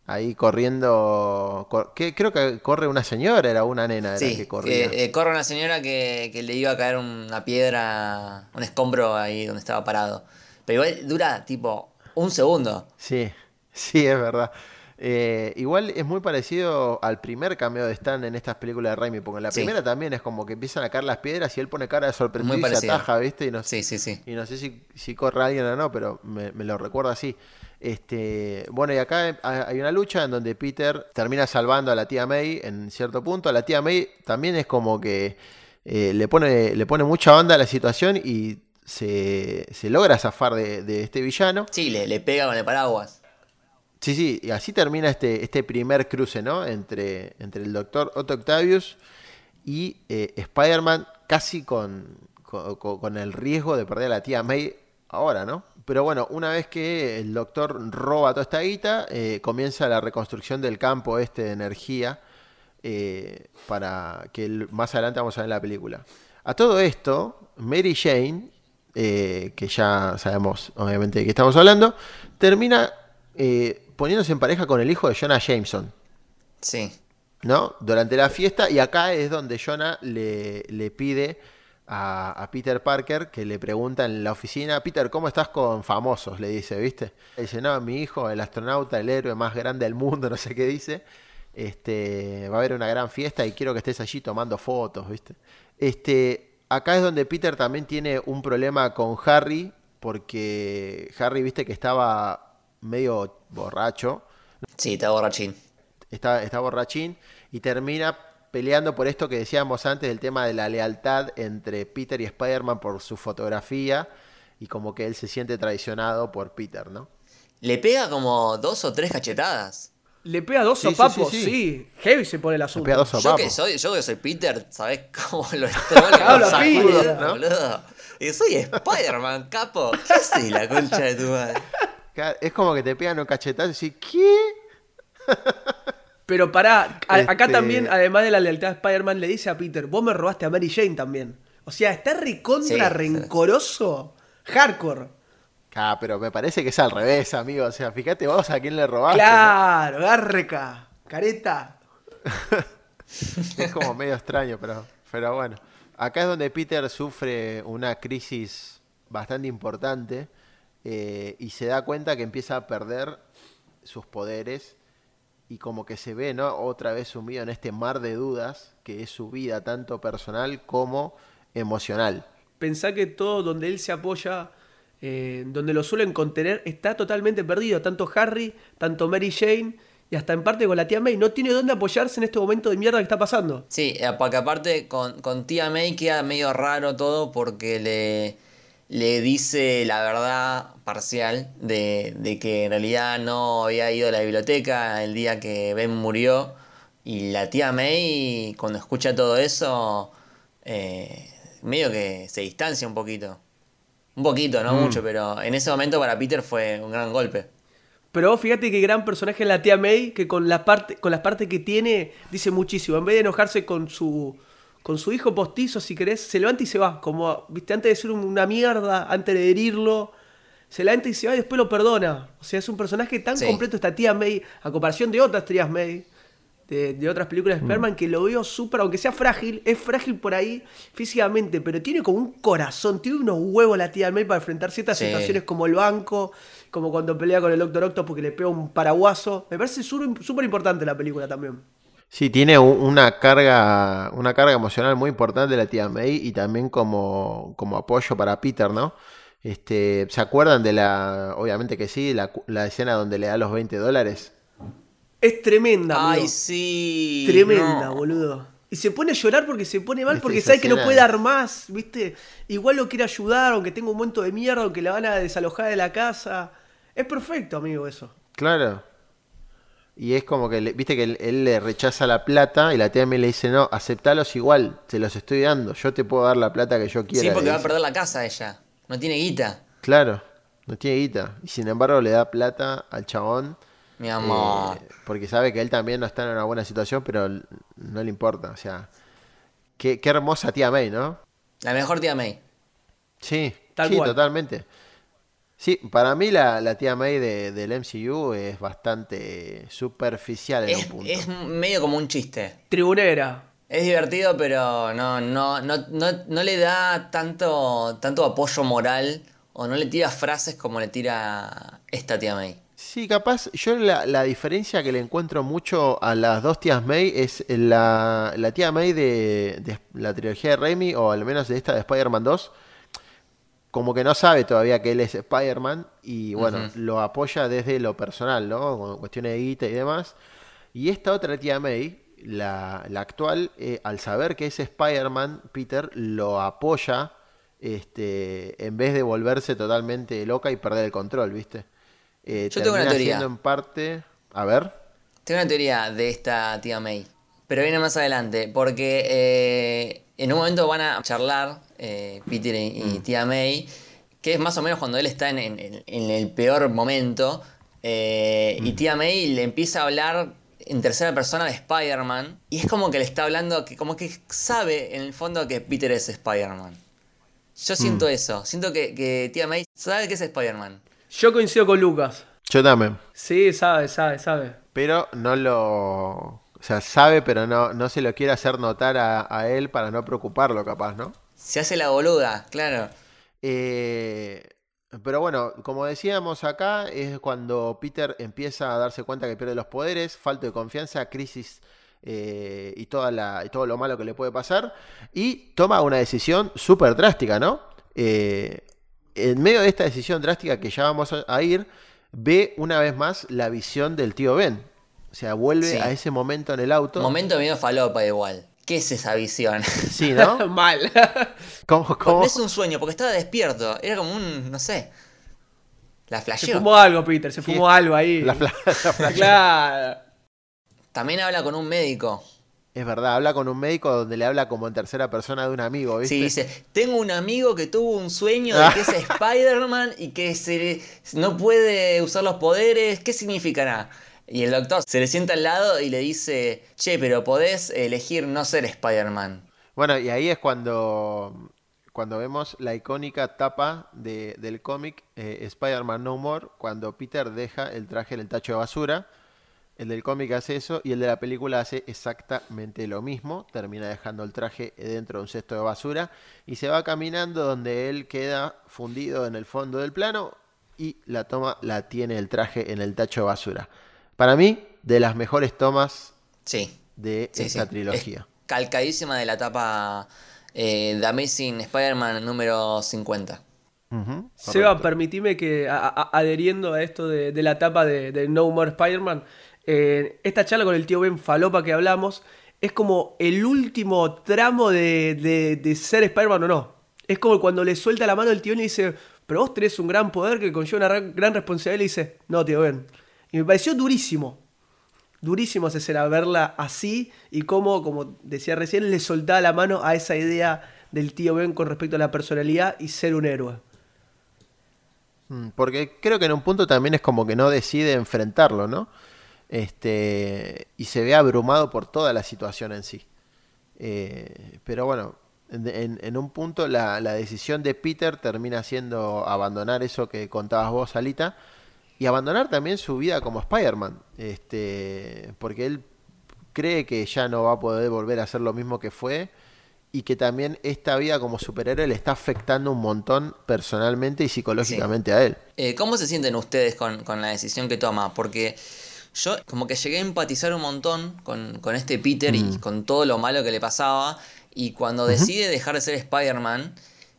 Ahí corriendo, cor- que creo que corre una señora, era una nena era sí, que corría. Eh, eh, corre una señora que, que le iba a caer una piedra, un escombro ahí donde estaba parado. Pero igual dura tipo un segundo. Sí, sí, es verdad. Eh, igual es muy parecido al primer cameo de Stan en estas películas de Raimi, porque en la sí. primera también es como que empiezan a caer las piedras y él pone cara de sorprendido y se ataja, ¿viste? Y no, sí, sí, sí. Y no sé si, si corre alguien o no, pero me, me lo recuerda así. Este, bueno, y acá hay una lucha en donde Peter termina salvando a la tía May en cierto punto. A la tía May también es como que eh, le pone, le pone mucha onda a la situación y se, se logra zafar de, de este villano. Sí, le, le pega con el paraguas. Sí, sí, y así termina este, este primer cruce, ¿no? Entre, entre el doctor Otto Octavius y eh, Spider-Man, casi con, con, con el riesgo de perder a la tía May ahora, ¿no? Pero bueno, una vez que el doctor roba toda esta guita, eh, comienza la reconstrucción del campo este de energía, eh, para que más adelante vamos a ver en la película. A todo esto, Mary Jane, eh, que ya sabemos obviamente de qué estamos hablando, termina... Eh, poniéndose en pareja con el hijo de Jonah Jameson. Sí. ¿No? Durante la fiesta, y acá es donde Jonah le, le pide a, a Peter Parker, que le pregunta en la oficina, Peter, ¿cómo estás con famosos? Le dice, ¿viste? Le dice, no, mi hijo, el astronauta, el héroe más grande del mundo, no sé qué dice, este, va a haber una gran fiesta y quiero que estés allí tomando fotos, ¿viste? Este, acá es donde Peter también tiene un problema con Harry, porque Harry, viste, que estaba... medio borracho. Sí, está borrachín. Está, está borrachín y termina peleando por esto que decíamos antes, el tema de la lealtad entre Peter y Spider-Man por su fotografía, y como que él se siente traicionado por Peter, ¿no? Le pega como dos o tres cachetadas. Le pega dos sopapos, sí, sí, sí, sí. sí. Heavy se pone el asunto. Le pega dos sopapos. Yo que soy, yo que soy Peter, ¿sabés cómo lo estoy? ¿No? Boludo. Y soy Spider-Man, capo. ¿Qué haces la concha de tu madre? Es como que te pegan un cachetazo y decís, ¿qué? Pero pará, a, este... acá también, además de la lealtad, Spider-Man le dice a Peter, vos me robaste a Mary Jane también. O sea, está recontra sí, rencoroso, sí. Hardcore. Ah, pero me parece que es al revés, amigo. O sea, fíjate vos a quién le robaste. Claro, ¿no? Garreca, careta. Es como medio extraño, pero, pero bueno. Acá es donde Peter sufre una crisis bastante importante. Eh, y se da cuenta que empieza a perder sus poderes y como que se ve, ¿no? Otra vez sumido en este mar de dudas que es su vida, tanto personal como emocional. Pensá que todo donde él se apoya, eh, donde lo suelen contener, está totalmente perdido. Tanto Harry, tanto Mary Jane y hasta en parte con la tía May. No tiene dónde apoyarse en este momento de mierda que está pasando. Sí, porque aparte con, con tía May queda medio raro todo porque le... le dice la verdad parcial de, de que en realidad no había ido a la biblioteca el día que Ben murió. Y la tía May, cuando escucha todo eso, eh, medio que se distancia un poquito. Un poquito, no mm. mucho, pero en ese momento para Peter fue un gran golpe. Pero vos fíjate que gran personaje es la tía May, que con la parte, con las partes que tiene, dice muchísimo. En vez de enojarse con su con su hijo postizo, si querés, se levanta y se va. Como, viste, antes de decir una mierda, antes de herirlo, se levanta y se va y después lo perdona. O sea, es un personaje tan sí. completo esta tía May, a comparación de otras tías May, de, de otras películas de Spider-Man, mm. que lo veo súper, aunque sea frágil, es frágil por ahí físicamente, pero tiene como un corazón, tiene unos huevos la tía May para enfrentar ciertas sí. situaciones como el banco, como cuando pelea con el Doctor Octopus porque le pega un paraguazo. Me parece súper importante la película también. Sí, tiene una carga, una carga emocional muy importante la tía May y también como, como apoyo para Peter, ¿no? Este, ¿se acuerdan de la, obviamente que sí, la, la escena donde le da los veinte dólares? Es tremenda, Ay, boludo. sí. Tremenda, no. boludo. Y se pone a llorar porque se pone mal, porque sabe que no puede dar más, ¿viste? Igual lo quiere ayudar, aunque tenga un momento de mierda, aunque la van a desalojar de la casa. Es perfecto, amigo, eso. Claro. Y es como que, viste que él, él le rechaza la plata y la tía May le dice, no, aceptalos igual, te los estoy dando, yo te puedo dar la plata que yo quiera. Sí, porque va a perder la casa ella, no tiene guita. Claro, no tiene guita. Y sin embargo le da plata al chabón. Mi amor. Eh, porque sabe que él también no está en una buena situación, pero no le importa. O sea, qué, qué hermosa tía May, ¿no? La mejor tía May. Sí, Tal sí, cual. totalmente. Sí, para mí la, la tía May de, del M C U es bastante superficial en es, un punto. Es medio como un chiste. Tribunera. Es divertido, pero no no no no, no le da tanto, tanto apoyo moral o no le tira frases como le tira esta tía May. Sí, capaz. Yo la, la diferencia que le encuentro mucho a las dos tías May es la, la tía May de, de la trilogía de Raimi, o al menos de esta de Spider-Man dos, como que no sabe todavía que él es Spider-Man y bueno, uh-huh. lo apoya desde lo personal, ¿no? Con cuestiones de guita y demás. Y esta otra tía May, la, la actual, eh, al saber que es Spider-Man, Peter lo apoya este, en vez de volverse totalmente loca y perder el control, ¿viste? Eh, Yo tengo una teoría. En parte... A ver. Tengo una teoría de esta tía May. Pero viene más adelante. Porque eh, en un momento van a charlar eh, Peter y, y tía May. Que es más o menos cuando él está en, en, en el peor momento. Eh, mm. Y tía May le empieza a hablar en tercera persona de Spider-Man. Y es como que le está hablando, que como que sabe en el fondo que Peter es Spider-Man. Yo siento mm. eso. Siento que, que tía May sabe que es Spider-Man. Yo coincido con Lucas. Yo también. Sí, sabe, sabe, sabe. Pero no lo... O sea, sabe, pero no, no se lo quiere hacer notar a, a él para no preocuparlo, capaz, ¿no? Se hace la boluda, claro. Eh, pero bueno, como decíamos acá, es cuando Peter empieza a darse cuenta que pierde los poderes, falta de confianza, crisis eh, y, toda la, y todo lo malo que le puede pasar. Y toma una decisión súper drástica, ¿no? Eh... En medio de esta decisión drástica que ya vamos a ir, ve una vez más la visión del tío Ben. O sea, vuelve sí. a ese momento en el auto. Momento medio falopa igual. ¿Qué es esa visión? Sí, ¿no? Mal. ¿Cómo, cómo? Es un sueño, porque estaba despierto. Era como un, no sé, la flasheó. Se fumó algo, Peter, se fumó sí. algo ahí. La, fla- la flasheó. Claro. También habla con un médico. Es verdad, habla con un médico donde le habla como en tercera persona de un amigo, ¿viste? Sí, dice, tengo un amigo que tuvo un sueño de que es Spider-Man y que se no puede usar los poderes, ¿qué significará? Y el doctor se le sienta al lado y le dice, che, pero podés elegir no ser Spider-Man. Bueno, y ahí es cuando, cuando vemos la icónica tapa de, del cómic eh, Spider-Man No More, cuando Peter deja el traje en el tacho de basura. El del cómic hace eso y el de la película hace exactamente lo mismo. Termina dejando el traje dentro de un cesto de basura y se va caminando donde él queda fundido en el fondo del plano y la toma la tiene el traje en el tacho de basura. Para mí, de las mejores tomas sí, de sí, esta sí. trilogía. Es calcadísima de la etapa eh, The Amazing Spider-Man número cincuenta. Uh-huh, Seba, permitime que a, a, adheriendo a esto de, de la etapa de, de No More Spider-Man... Eh, esta charla con el tío Ben falopa que hablamos es como el último tramo de, de, de ser Spider-Man o no. Es como cuando le suelta la mano el tío Ben y le dice, pero vos tenés un gran poder que conlleva una gran responsabilidad. Y le dice, no, tío Ben. Y me pareció durísimo. Durísimo esa escena, verla así y cómo, como decía recién, le soltaba la mano a esa idea del tío Ben con respecto a la personalidad y ser un héroe. Porque creo que en un punto también es como que no decide enfrentarlo, ¿no? Este, y se ve abrumado por toda la situación en sí. Eh, pero bueno, en, en un punto la, la decisión de Peter termina siendo abandonar eso que contabas vos, Alita, y abandonar también su vida como Spider-Man, este, porque él cree que ya no va a poder volver a hacer lo mismo que fue, y que también esta vida como superhéroe le está afectando un montón personalmente y psicológicamente sí. a él. Eh, ¿Cómo se sienten ustedes con, con la decisión que toma? Porque yo como que llegué a empatizar un montón con, con este Peter mm. y con todo lo malo que le pasaba, y cuando uh-huh. decide dejar de ser Spider-Man...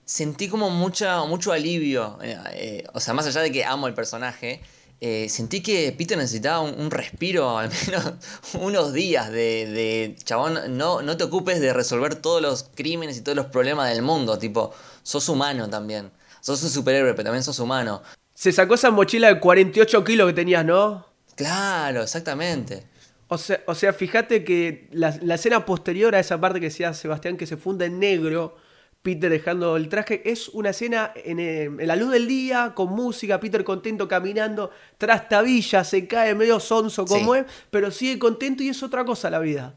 Sentí como mucha, mucho alivio, eh, eh, o sea, más allá de que amo el personaje, eh, sentí que Peter necesitaba un, un respiro, al menos unos días de, de chabón, no, no te ocupes de resolver todos los crímenes y todos los problemas del mundo, tipo, sos humano también, sos un superhéroe, pero también sos humano. Se sacó esa mochila de cuarenta y ocho kilos que tenías, ¿no? Claro, exactamente. O sea, o sea fíjate que la, la escena posterior a esa parte que decía Sebastián que se funda en negro... Peter dejando el traje, es una escena en, el, en la luz del día, con música, Peter contento caminando, trastabilla, se cae medio sonso como sí. es, pero sigue contento y es otra cosa la vida.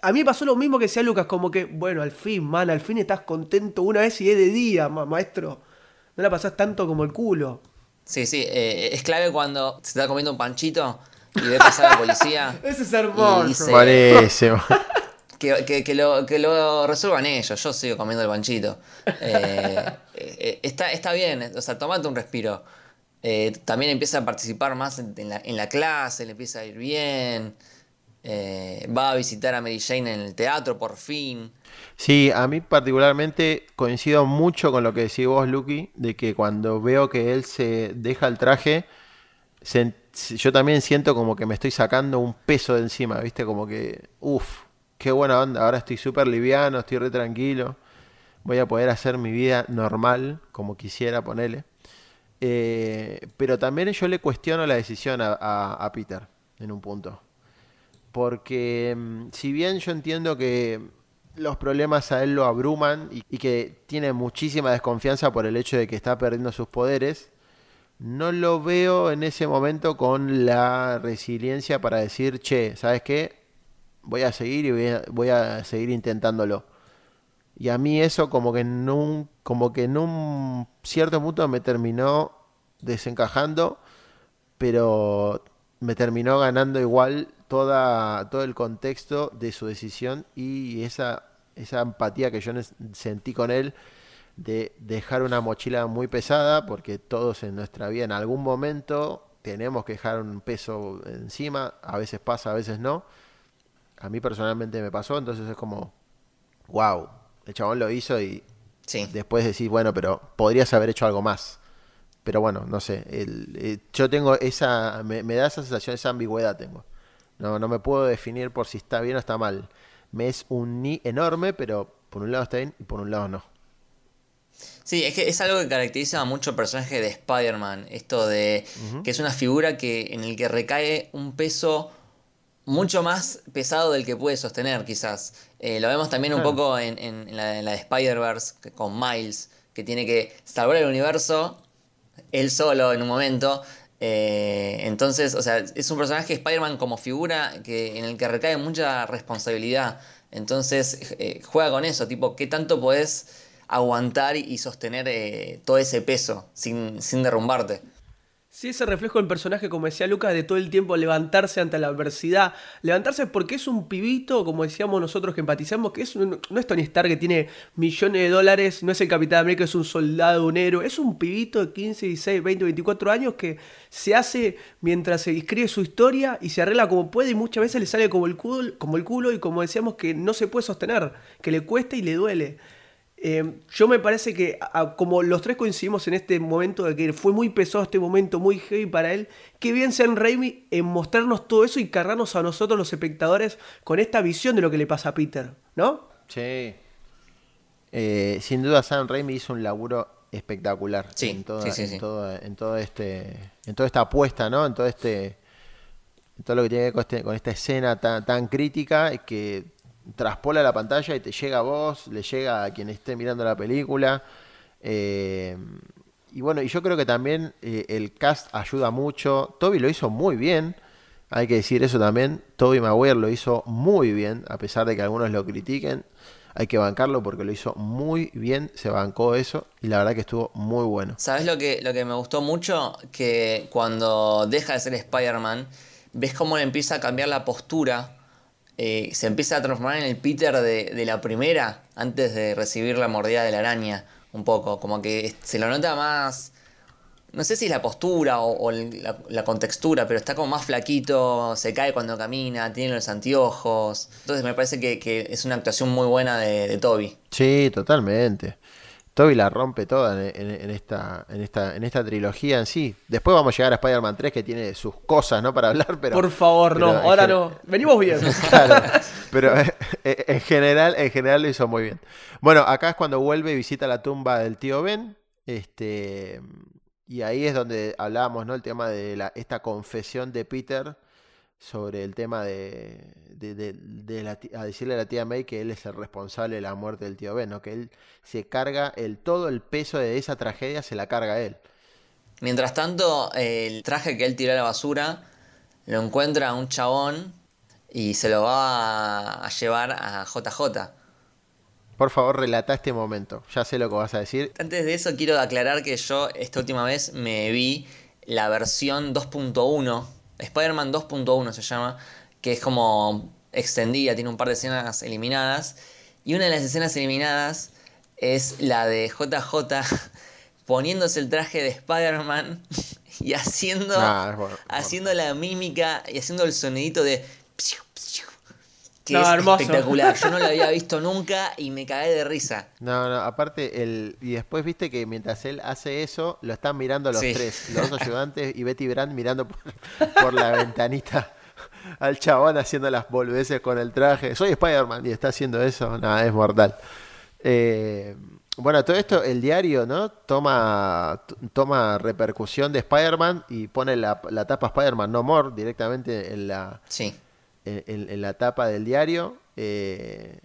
A mí me pasó lo mismo que decía Lucas, como que, bueno, al fin, man, al fin estás contento una vez y es de día, ma, maestro, no la pasás tanto como el culo. Sí, sí, eh, es clave cuando se está comiendo un panchito y ve pasar a la policía. Ese es hermoso. Parece, Que, que, que, lo, que lo resuelvan ellos, yo sigo comiendo el panchito. Eh, eh, está, está bien, o sea, tomate un respiro. Eh, también empieza a participar más en la, en la clase, le empieza a ir bien. Eh, va a visitar a Mary Jane en el teatro, por fin. Sí, a mí particularmente coincido mucho con lo que decís vos, Luqui, de que cuando veo que él se deja el traje, se, yo también siento como que me estoy sacando un peso de encima, ¿viste? Como que, uff. Qué buena onda, ahora estoy súper liviano, estoy re tranquilo. Voy a poder hacer mi vida normal, como quisiera, ponele. Eh, pero también yo le cuestiono la decisión a, a, a Peter, en un punto. Porque si bien yo entiendo que los problemas a él lo abruman y, y que tiene muchísima desconfianza por el hecho de que está perdiendo sus poderes, no lo veo en ese momento con la resiliencia para decir, che, ¿sabes qué? Voy a seguir y voy a, voy a seguir intentándolo. Y a mí eso como que, en un, como que en un cierto punto me terminó desencajando, pero me terminó ganando igual toda, todo el contexto de su decisión y esa, esa empatía que yo sentí con él de dejar una mochila muy pesada, porque todos en nuestra vida en algún momento tenemos que dejar un peso encima, a veces pasa, a veces no. A mí personalmente me pasó, entonces es como, wow, el chabón lo hizo y sí. después decís, bueno, pero podrías haber hecho algo más. Pero bueno, no sé, el, el, yo tengo esa, me, me da esa sensación, esa ambigüedad tengo. No, no me puedo definir por si está bien o está mal. Me es un ni enorme, pero por un lado está bien y por un lado no. Sí, es que es algo que caracteriza a mucho el personaje de Spider-Man, esto de uh-huh. que es una figura que en el que recae un peso... mucho más pesado del que puede sostener, quizás. Eh, lo vemos también claro. un poco en, en, en, la, en la de Spider-Verse, con Miles, que tiene que salvar el universo, él solo en un momento. Eh, entonces, o sea, es un personaje Spider-Man como figura que, en el que recae mucha responsabilidad. Entonces, eh, juega con eso, tipo, ¿qué tanto podés aguantar y sostener eh, todo ese peso sin, sin derrumbarte? Sí, ese reflejo del personaje, como decía Lucas, de todo el tiempo levantarse ante la adversidad. Levantarse porque es un pibito, como decíamos nosotros que empatizamos, que es un, no es Tony Stark que tiene millones de dólares, no es el Capitán América, es un soldado, un héroe. Es un pibito de quince, dieciséis, veinte, veinticuatro años que se hace mientras se escribe su historia y se arregla como puede y muchas veces le sale como el culo, como el culo y como decíamos que no se puede sostener, que le cuesta y le duele. Eh, yo me parece que a, como los tres coincidimos en este momento de que fue muy pesado este momento, muy heavy para él, qué bien Sam Raimi en mostrarnos todo eso y cargarnos a nosotros los espectadores con esta visión de lo que le pasa a Peter, ¿no? Sí. Eh, sin duda Sam Raimi hizo un laburo espectacular sí, en, toda, sí, sí, en, sí. Toda, en todo este en toda esta apuesta, ¿no? En todo este en todo lo que tiene que ver con, este, con esta escena tan, tan crítica que traspola la pantalla y te llega a vos, le llega a quien esté mirando la película. Eh, y bueno, y yo creo que también eh, el cast ayuda mucho. Tobey lo hizo muy bien, hay que decir eso también. Tobey Maguire lo hizo muy bien, a pesar de que algunos lo critiquen. Hay que bancarlo porque lo hizo muy bien, se bancó eso y la verdad que estuvo muy bueno. ¿Sabes lo que, lo que me gustó mucho? Que cuando deja de ser Spider-Man, ves cómo le empieza a cambiar la postura, eh, se empieza a transformar en el Peter de, de la primera antes de recibir la mordida de la araña, un poco, como que se lo nota más, no sé si es la postura o, o la, la contextura, pero está como más flaquito, se cae cuando camina, tiene los anteojos. Entonces me parece que, que es una actuación muy buena de, de Tobey. Sí, totalmente. Tobey la rompe toda en, en, en, esta, en, esta, en esta trilogía en sí. Después vamos a llegar a Spider-Man tres, que tiene sus cosas, ¿no? Para hablar, pero... Por favor, pero no, ahora gen... no. Venimos bien. Claro, pero en general, en general lo hizo muy bien. Bueno, acá es cuando vuelve y visita la tumba del tío Ben. Este... Y ahí es donde hablábamos, ¿no? El tema de la, esta confesión de Peter sobre el tema de, de, de, de la, a decirle a la tía May que él es el responsable de la muerte del tío Ben, ¿no? Que él se carga, el, todo el peso de esa tragedia se la carga él. Mientras tanto, el traje que él tiró a la basura lo encuentra un chabón y se lo va a llevar a J J. Por favor, relatá este momento. Ya sé lo que vas a decir. Antes de eso, quiero aclarar que yo esta última vez me vi la versión dos punto uno. Spider-Man dos punto uno se llama. Que es como extendida, tiene un par de escenas eliminadas. Y una de las escenas eliminadas es la de J J poniéndose el traje de Spider-Man y haciendo, nah, bueno, haciendo bueno. la mímica y haciendo el sonidito de... Psiu, psiu. Que no, es hermoso. Espectacular, yo no lo había visto nunca y me cagué de risa. No, no, aparte, el y después viste que mientras él hace eso, lo están mirando los sí. tres, los dos ayudantes y Betty Brant mirando por, por la ventanita al chabón haciendo las boludeces con el traje. Soy Spider-Man y está haciendo eso, nada, es mortal. Eh, bueno, todo esto, el diario, ¿no? Toma, toma repercusión de Spider-Man y pone la, la tapa Spider-Man No More directamente en la... Sí. En, en la tapa del diario. Eh,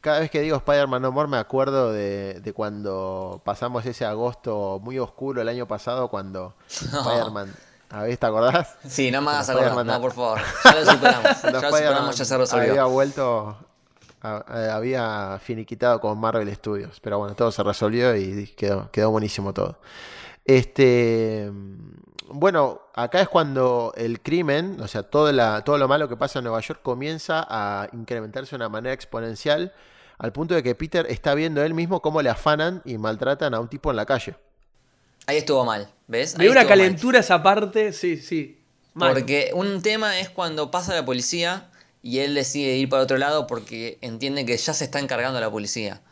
cada vez que digo Spider-Man No More me acuerdo de, de cuando pasamos ese agosto muy oscuro el año pasado cuando no. Spider-Man... A ver, ¿te acordás? Sí, no me hagas acordar, no, por favor. Ya lo superamos, ya lo superamos, ya se resolvió. Había vuelto... A, había finiquitado con Marvel Studios, pero bueno, todo se resolvió y quedó, quedó buenísimo todo. Este... Bueno, acá es cuando el crimen, o sea, todo, la, todo lo malo que pasa en Nueva York comienza a incrementarse de una manera exponencial, al punto de que Peter está viendo él mismo cómo le afanan y maltratan a un tipo en la calle. Ahí estuvo mal, ¿ves? Me dio una calentura mal. Esa parte, sí, sí. Mal. Porque un tema es cuando pasa la policía y él decide ir para otro lado porque entiende que ya se está encargando la policía.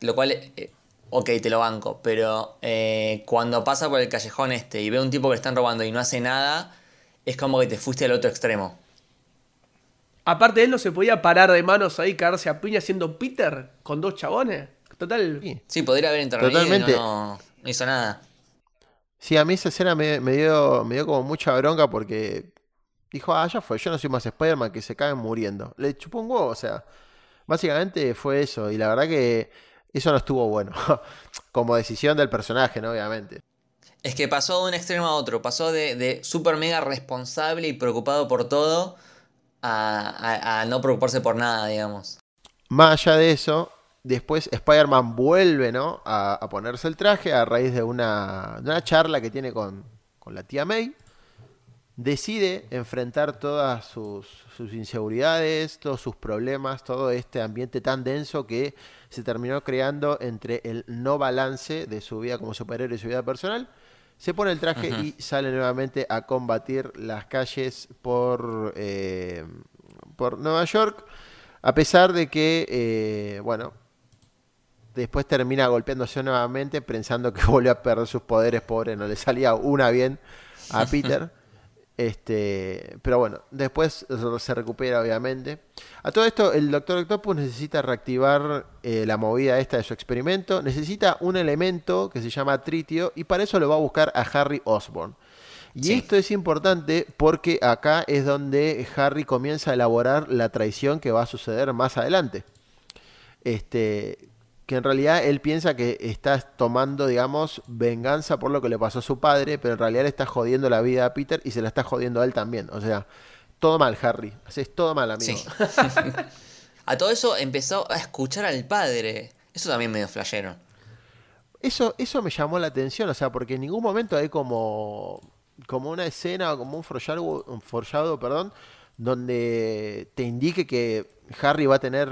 Lo cual... Eh, ok, te lo banco, pero eh, cuando pasa por el callejón este y ve a un tipo que le están robando y no hace nada, es como que te fuiste al otro extremo. Aparte, él no se podía parar de manos ahí, cagarse a piña siendo Peter con dos chabones. Total. Sí, sí podría haber intervenido. Totalmente. Y no, no hizo nada. Sí, a mí esa escena me, me, dio, me dio como mucha bronca porque dijo, ah, ya fue, yo no soy más Spider-Man, que se caguen muriendo. Le chupó un huevo, o sea, básicamente fue eso. Y la verdad que... Eso no estuvo bueno, como decisión del personaje, ¿no? Obviamente. Es que pasó de un extremo a otro, pasó de, de súper mega responsable y preocupado por todo a, a, a no preocuparse por nada, digamos. Más allá de eso, después Spider-Man vuelve, ¿no? A, a ponerse el traje a raíz de una, de una charla que tiene con, con la tía May. Decide enfrentar todas sus, sus inseguridades, todos sus problemas, todo este ambiente tan denso que se terminó creando entre el no balance de su vida como superhéroe y su vida personal. Se pone el traje uh-huh. y sale nuevamente a combatir las calles por, eh, por Nueva York, a pesar de que, eh, bueno, después termina golpeándose nuevamente pensando que volvió a perder sus poderes, pobre, no le salía una bien a Peter. Este, pero bueno, después se recupera obviamente. A todo esto, el Doctor Octopus necesita reactivar eh, la movida esta de su experimento. Necesita un elemento que se llama tritio y para eso lo va a buscar a Harry Osborn. Y sí. Esto es importante porque acá es donde Harry comienza a elaborar la traición que va a suceder más adelante. Este, que en realidad él piensa que está tomando, digamos, venganza por lo que le pasó a su padre, pero en realidad le está jodiendo la vida a Peter y se la está jodiendo a él también. O sea, todo mal, Harry. Haces todo mal, amigo. Sí. A todo eso empezó a escuchar al padre. Eso también medio flashero. Eso, eso me llamó la atención, o sea, porque en ningún momento hay como... como una escena o como un foreshadowing, un foreshadowing, perdón, donde te indique que Harry va a tener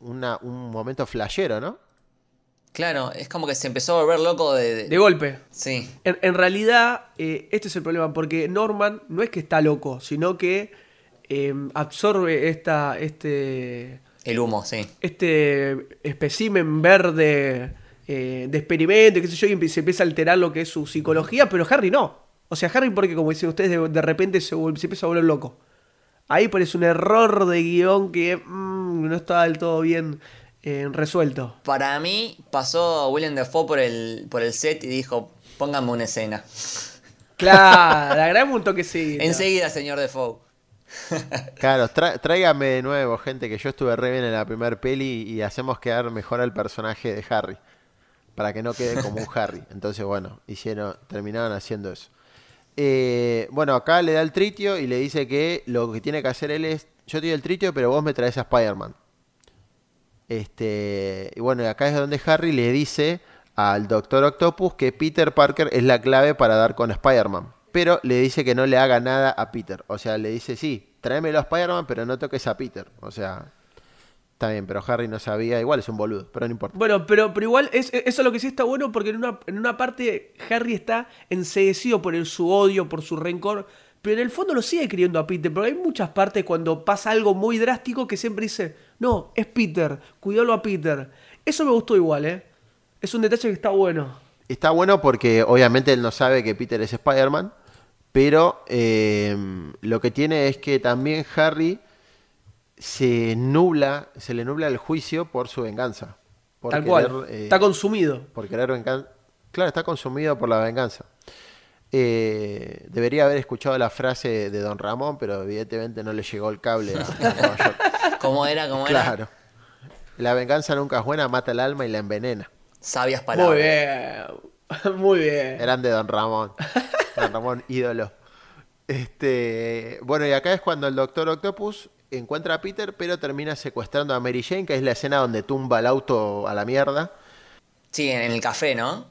una, un momento flashero, ¿no? Claro, es como que se empezó a volver loco de... De, de golpe. Sí. En, en realidad, eh, este es el problema, porque Norman no es que está loco, sino que eh, absorbe esta este... El humo, sí. Este espécimen verde eh, de experimento, qué sé yo, y se empieza a alterar lo que es su psicología, pero Harry no. O sea, Harry, porque como dicen ustedes, de, de repente se, se empieza a volver loco. Ahí parece un error de guión que mmm, no está del todo bien eh, resuelto. Para mí, pasó Willem Dafoe por el, por el set y dijo, pónganme una escena. Claro, hagamos un toquecito. Enseguida, señor Dafoe. Claro, tra- tráigame de nuevo, gente, que yo estuve re bien en la primer peli y hacemos quedar mejor al personaje de Harry. Para que no quede como un Harry. Entonces, bueno, hicieron, terminaron haciendo eso. Eh, bueno, acá le da el tritio y le dice que lo que tiene que hacer él es, yo te doy el tritio, pero vos me traes a Spider-Man. Este, y bueno, acá es donde Harry le dice al Doctor Octopus que Peter Parker es la clave para dar con Spider-Man. Pero le dice que no le haga nada a Peter. O sea, le dice, sí, tráemelo a Spider-Man, pero no toques a Peter. O sea, está bien, pero Harry no sabía. Igual es un boludo, pero no importa. Bueno, pero, pero igual es, eso es lo que sí está bueno, porque en una, en una parte Harry está enseguecido por el, su odio, por su rencor, pero en el fondo lo sigue creyendo a Peter, pero hay muchas partes cuando pasa algo muy drástico que siempre dice, no, es Peter, cuidalo a Peter. Eso me gustó igual, ¿eh? Es un detalle que está bueno. Está bueno porque obviamente él no sabe que Peter es Spider-Man, pero eh, lo que tiene es que también Harry... se nubla, se le nubla el juicio por su venganza. Por Tal querer, cual. Eh, está consumido. Por querer venganza. Claro, está consumido por la venganza. Eh, debería haber escuchado la frase de Don Ramón, pero evidentemente no le llegó el cable a, a Nueva York. ¿Cómo era? ¿Cómo era? Claro. La venganza nunca es buena, mata el alma y la envenena. Sabias palabras. Muy bien. Muy bien. Eran de Don Ramón. Don Ramón, ídolo. Este, bueno, y acá es cuando el Doctor Octopus encuentra a Peter, pero termina secuestrando a Mary Jane, que es la escena donde tumba el auto a la mierda. Sí, en el café, ¿no?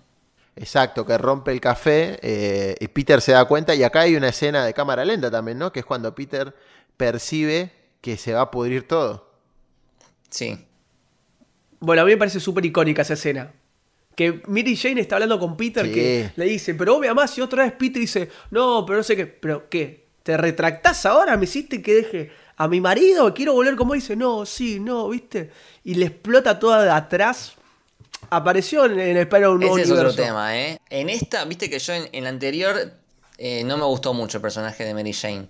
Exacto, que rompe el café eh, y Peter se da cuenta. Y acá hay una escena de cámara lenta también, ¿no? Que es cuando Peter percibe que se va a pudrir todo. Sí. Bueno, a mí me parece súper icónica esa escena. Que Mary Jane está hablando con Peter, sí. Que le dice, pero vos me amás, y otra vez Peter dice, no, pero no sé qué. ¿Pero qué? ¿Te retractás ahora? ¿Me hiciste que deje... a mi marido, quiero volver como dice, no, sí, no, ¿viste? Y le explota toda de atrás. Apareció en, en Spider-Man Ese es universo. Otro tema, ¿eh? En esta, viste que yo en, en la anterior eh, no me gustó mucho el personaje de Mary Jane.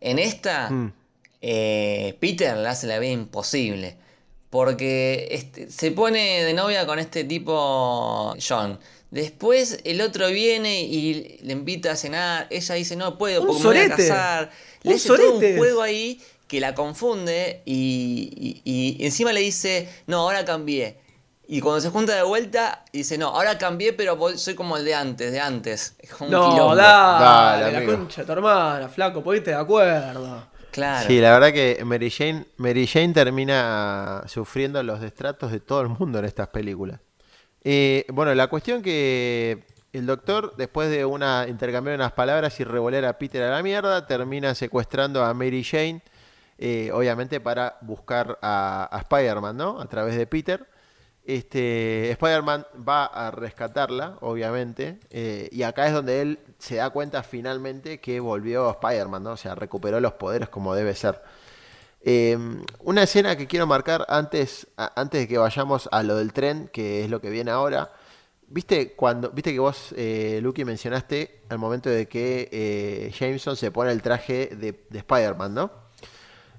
En esta, mm. eh, Peter le hace la vida imposible. Porque este, se pone de novia con este tipo John. Después el otro viene y le invita a cenar. Ella dice, no puedo, porque me voy a casar. Le hace todo un juego ahí que la confunde y, y, y encima le dice, no, ahora cambié. Y cuando se junta de vuelta, dice, no, ahora cambié, pero soy como el de antes, de antes. Es como no, un quilombo. Dale, dale, la concha de tu hermana, flaco, ponete de acuerdo. Claro. Sí, la verdad que Mary Jane, Mary Jane termina sufriendo los destratos de todo el mundo en estas películas. Eh, bueno, la cuestión que... el doctor, después de una intercambiar unas palabras y revolear a Peter a la mierda, termina secuestrando a Mary Jane, eh, obviamente para buscar a, a Spider-Man, ¿no? A través de Peter. Este, Spider-Man va a rescatarla, obviamente, eh, y acá es donde él se da cuenta finalmente que volvió a Spider-Man, ¿no? O sea, recuperó los poderes como debe ser. Eh, una escena que quiero marcar antes, a, antes de que vayamos a lo del tren, que es lo que viene ahora. ¿Viste cuando viste que vos, eh, Lucky, mencionaste al momento de que eh, Jameson se pone el traje de, de Spider-Man, ¿no?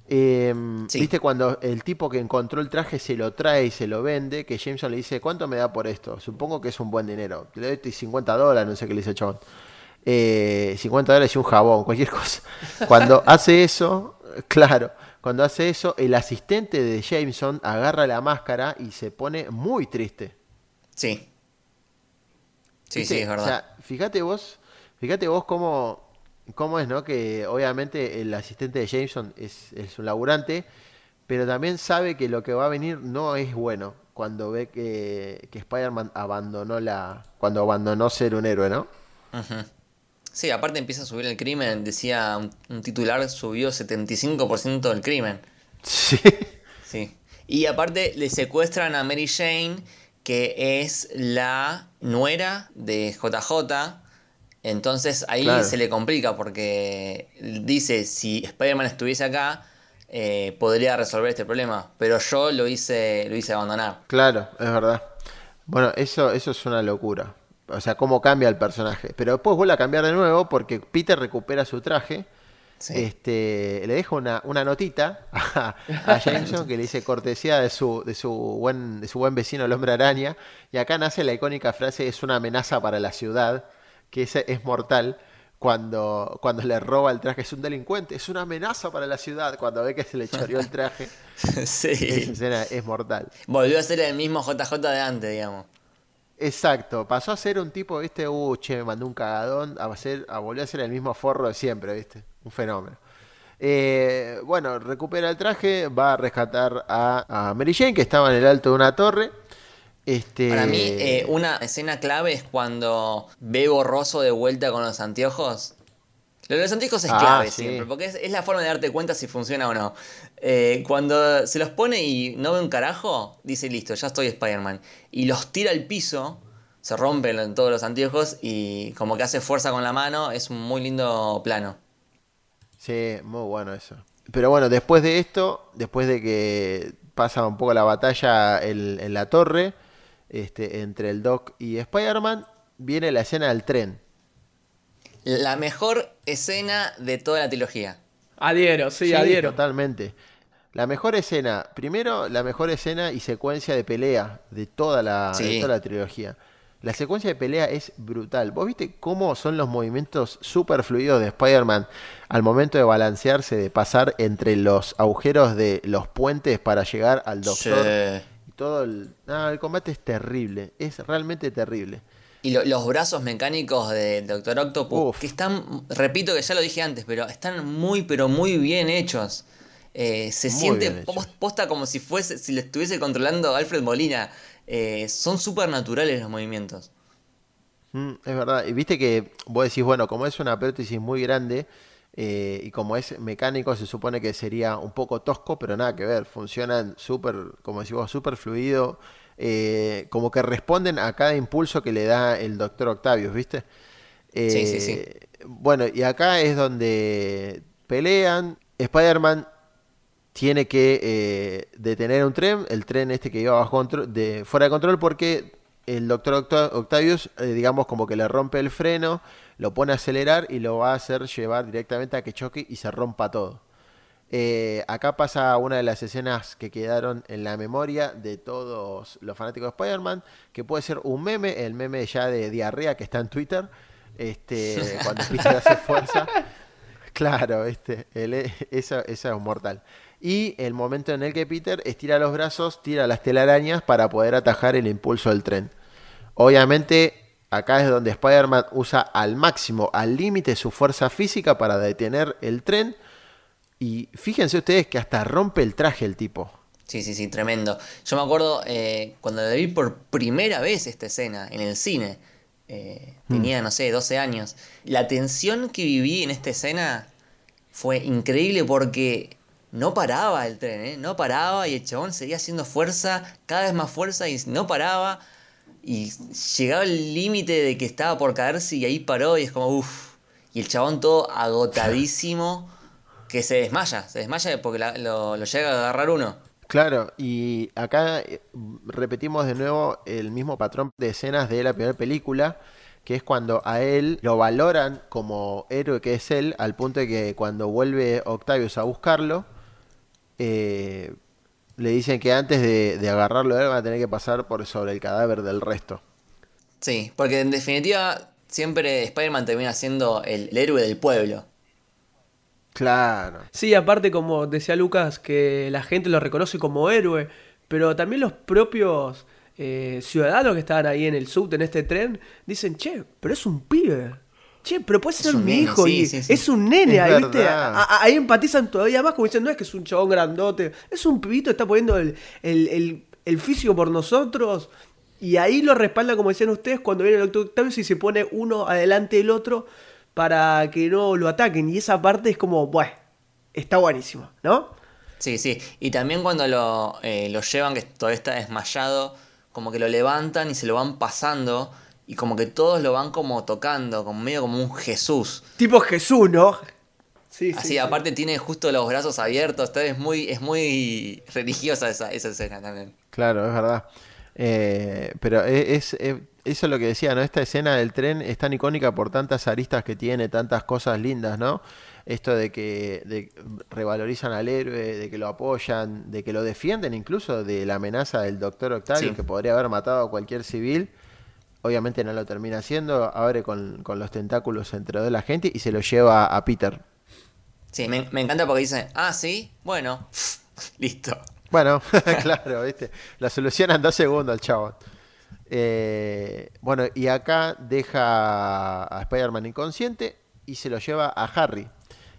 Eh, sí. ¿Viste cuando el tipo que encontró el traje se lo trae y se lo vende? Que Jameson le dice, ¿cuánto me da por esto? Supongo que es un buen dinero. Le doy cincuenta dólares, no sé qué le dice el chabón. Eh, cincuenta dólares y un jabón, cualquier cosa. Cuando hace eso, claro, cuando hace eso, el asistente de Jameson agarra la máscara y se pone muy triste. Sí. Sí, ¿viste? Sí, es verdad. O sea, fíjate vos, fíjate vos cómo, cómo es, ¿no? Que obviamente el asistente de Jameson es, es un laburante, pero también sabe que lo que va a venir no es bueno cuando ve que, que Spider-Man abandonó la... cuando abandonó ser un héroe, ¿no? Uh-huh. Sí, aparte empieza a subir el crimen, decía un, un titular, subió setenta y cinco por ciento del crimen. Sí. Sí. Y aparte le secuestran a Mary Jane, que es la nuera de J J. Entonces ahí claro. se le complica porque dice, si Spider-Man estuviese acá, eh, podría resolver este problema. Pero yo lo hice lo hice abandonar. Claro, es verdad. Bueno, eso, eso es una locura. O sea, cómo cambia el personaje. Pero después vuelve a cambiar de nuevo porque Peter recupera su traje. Sí. Este, le deja una, una notita a, a Jameson que le dice cortesía de su, de su buen, de su buen vecino el hombre araña, y acá nace la icónica frase, es una amenaza para la ciudad, que es, es mortal cuando, cuando le roba el traje, es un delincuente, es una amenaza para la ciudad, cuando ve que se le choreó el traje. Sí. Esa escena es mortal. Volvió a ser el mismo J J de antes, digamos. Exacto, pasó a ser un tipo, viste, uh, che, me mandó un cagadón, a, ser, a volver a ser el mismo forro de siempre, viste, un fenómeno. Eh, bueno, recupera el traje, va a rescatar a, a Mary Jane, que estaba en el alto de una torre. Este... Para mí, eh, una escena clave es cuando ve borroso de vuelta con los anteojos. Lo de los anteojos es clave ah, sí. siempre, porque es, es la forma de darte cuenta si funciona o no. Eh, cuando se los pone y no ve un carajo, dice listo, ya estoy Spider-Man. Y los tira al piso, se rompen todos los anteojos y como que hace fuerza con la mano, es un muy lindo plano. Sí, muy bueno eso. Pero bueno, después de esto, después de que pasa un poco la batalla en, en la torre, este, entre el Doc y Spider-Man, viene la escena del tren. La mejor escena de toda la trilogía. Adhiero, sí, sí adhiero. Totalmente. La mejor escena, primero, la mejor escena y secuencia de pelea de toda la, sí. de toda la trilogía. La secuencia de pelea es brutal. ¿Vos viste cómo son los movimientos super fluidos de Spider-Man al momento de balancearse, de pasar entre los agujeros de los puentes para llegar al doctor? Sí. Y todo el, ah, el combate es terrible, es realmente terrible. Y lo, los brazos mecánicos de Doctor Octopus, Uf. que están, repito que ya lo dije antes, pero están muy, pero muy bien hechos. Eh, se muy siente post, posta como si fuese, si le estuviese controlando Alfred Molina. Eh, son súper naturales los movimientos. Mm, es verdad. Y viste que vos decís, bueno, como es una prótesis muy grande eh, y como es mecánico, se supone que sería un poco tosco, pero nada que ver. Funcionan súper, como decís vos, súper fluido. Eh, como que responden a cada impulso que le da el Doctor Octavius, ¿viste? Eh, sí, sí, sí. Bueno, y acá es donde pelean. Spider-Man tiene que eh, detener un tren, el tren este que iba bajo control, de, fuera de control, porque el Doctor Octavius, eh, digamos, como que le rompe el freno, lo pone a acelerar y lo va a hacer llevar directamente a que choque y se rompa todo. Eh, acá pasa una de las escenas que quedaron en la memoria de todos los fanáticos de Spider-Man, que puede ser un meme, el meme ya de diarrea que está en Twitter, este, cuando Peter hace fuerza. Claro, este, el, esa, esa es mortal. Y el momento en el que Peter estira los brazos, tira las telarañas para poder atajar el impulso del tren. Obviamente... Acá es donde Spider-Man usa al máximo, al límite, su fuerza física para detener el tren. Y fíjense ustedes que hasta rompe el traje el tipo. Sí, sí, sí, tremendo. Yo me acuerdo eh, cuando la vi por primera vez esta escena en el cine. Eh, tenía, mm. no sé, doce años. La tensión que viví en esta escena fue increíble porque no paraba el tren, ¿eh? No paraba y el chabón seguía haciendo fuerza, cada vez más fuerza y no paraba. Y llegaba el límite de que estaba por caerse y ahí paró y es como uff. Y el chabón todo agotadísimo que se desmaya, se desmaya porque la, lo, lo llega a agarrar uno. Claro, y acá repetimos de nuevo el mismo patrón de escenas de la primera película, que es cuando a él lo valoran como héroe que es él, al punto de que cuando vuelve Octavius a buscarlo, eh, le dicen que antes de, de agarrarlo a él va a tener que pasar por sobre el cadáver del resto. Sí, porque en definitiva siempre Spider-Man termina siendo el, el héroe del pueblo. Claro. Sí, aparte como decía Lucas, que la gente lo reconoce como héroe, pero también los propios eh, ciudadanos que estaban ahí en el subte, en este tren, dicen, che, pero es un pibe. Che, pero puede ser mi hijo, sí, y sí, sí. Es un nene, es ahí, ¿viste? A, a, ahí empatizan todavía más, como dicen, no es que es un chabón grandote, es un pibito, está poniendo el, el, el, el físico por nosotros, y ahí lo respalda, como decían ustedes, cuando viene el Doctor Octavius y se pone uno adelante del otro para que no lo ataquen, y esa parte es como, bueno, está buenísimo, ¿no? Sí, sí, y también cuando lo, eh, lo llevan, que todavía está desmayado, como que lo levantan y se lo van pasando, y como que todos lo van como tocando, como medio como un Jesús. Tipo Jesús, ¿no? Sí, así, sí, aparte sí. Tiene justo los brazos abiertos, es muy, es muy religiosa esa, esa escena también. Claro, es verdad. Eh, pero es, es, eso es lo que decía, ¿no? Esta escena del tren es tan icónica por tantas aristas que tiene, tantas cosas lindas, ¿no? Esto de que de revalorizan al héroe, de que lo apoyan, de que lo defienden incluso de la amenaza del Doctor Octavius, sí. Que podría haber matado a cualquier civil. Obviamente no lo termina haciendo, abre con, con los tentáculos entre dos la gente y se lo lleva a Peter. Sí, me, me encanta porque dice, ah, sí, bueno, listo. Bueno, claro, ¿viste? La solucionan en dos segundos al chabón. Eh, bueno, y acá deja a Spider-Man inconsciente y se lo lleva a Harry.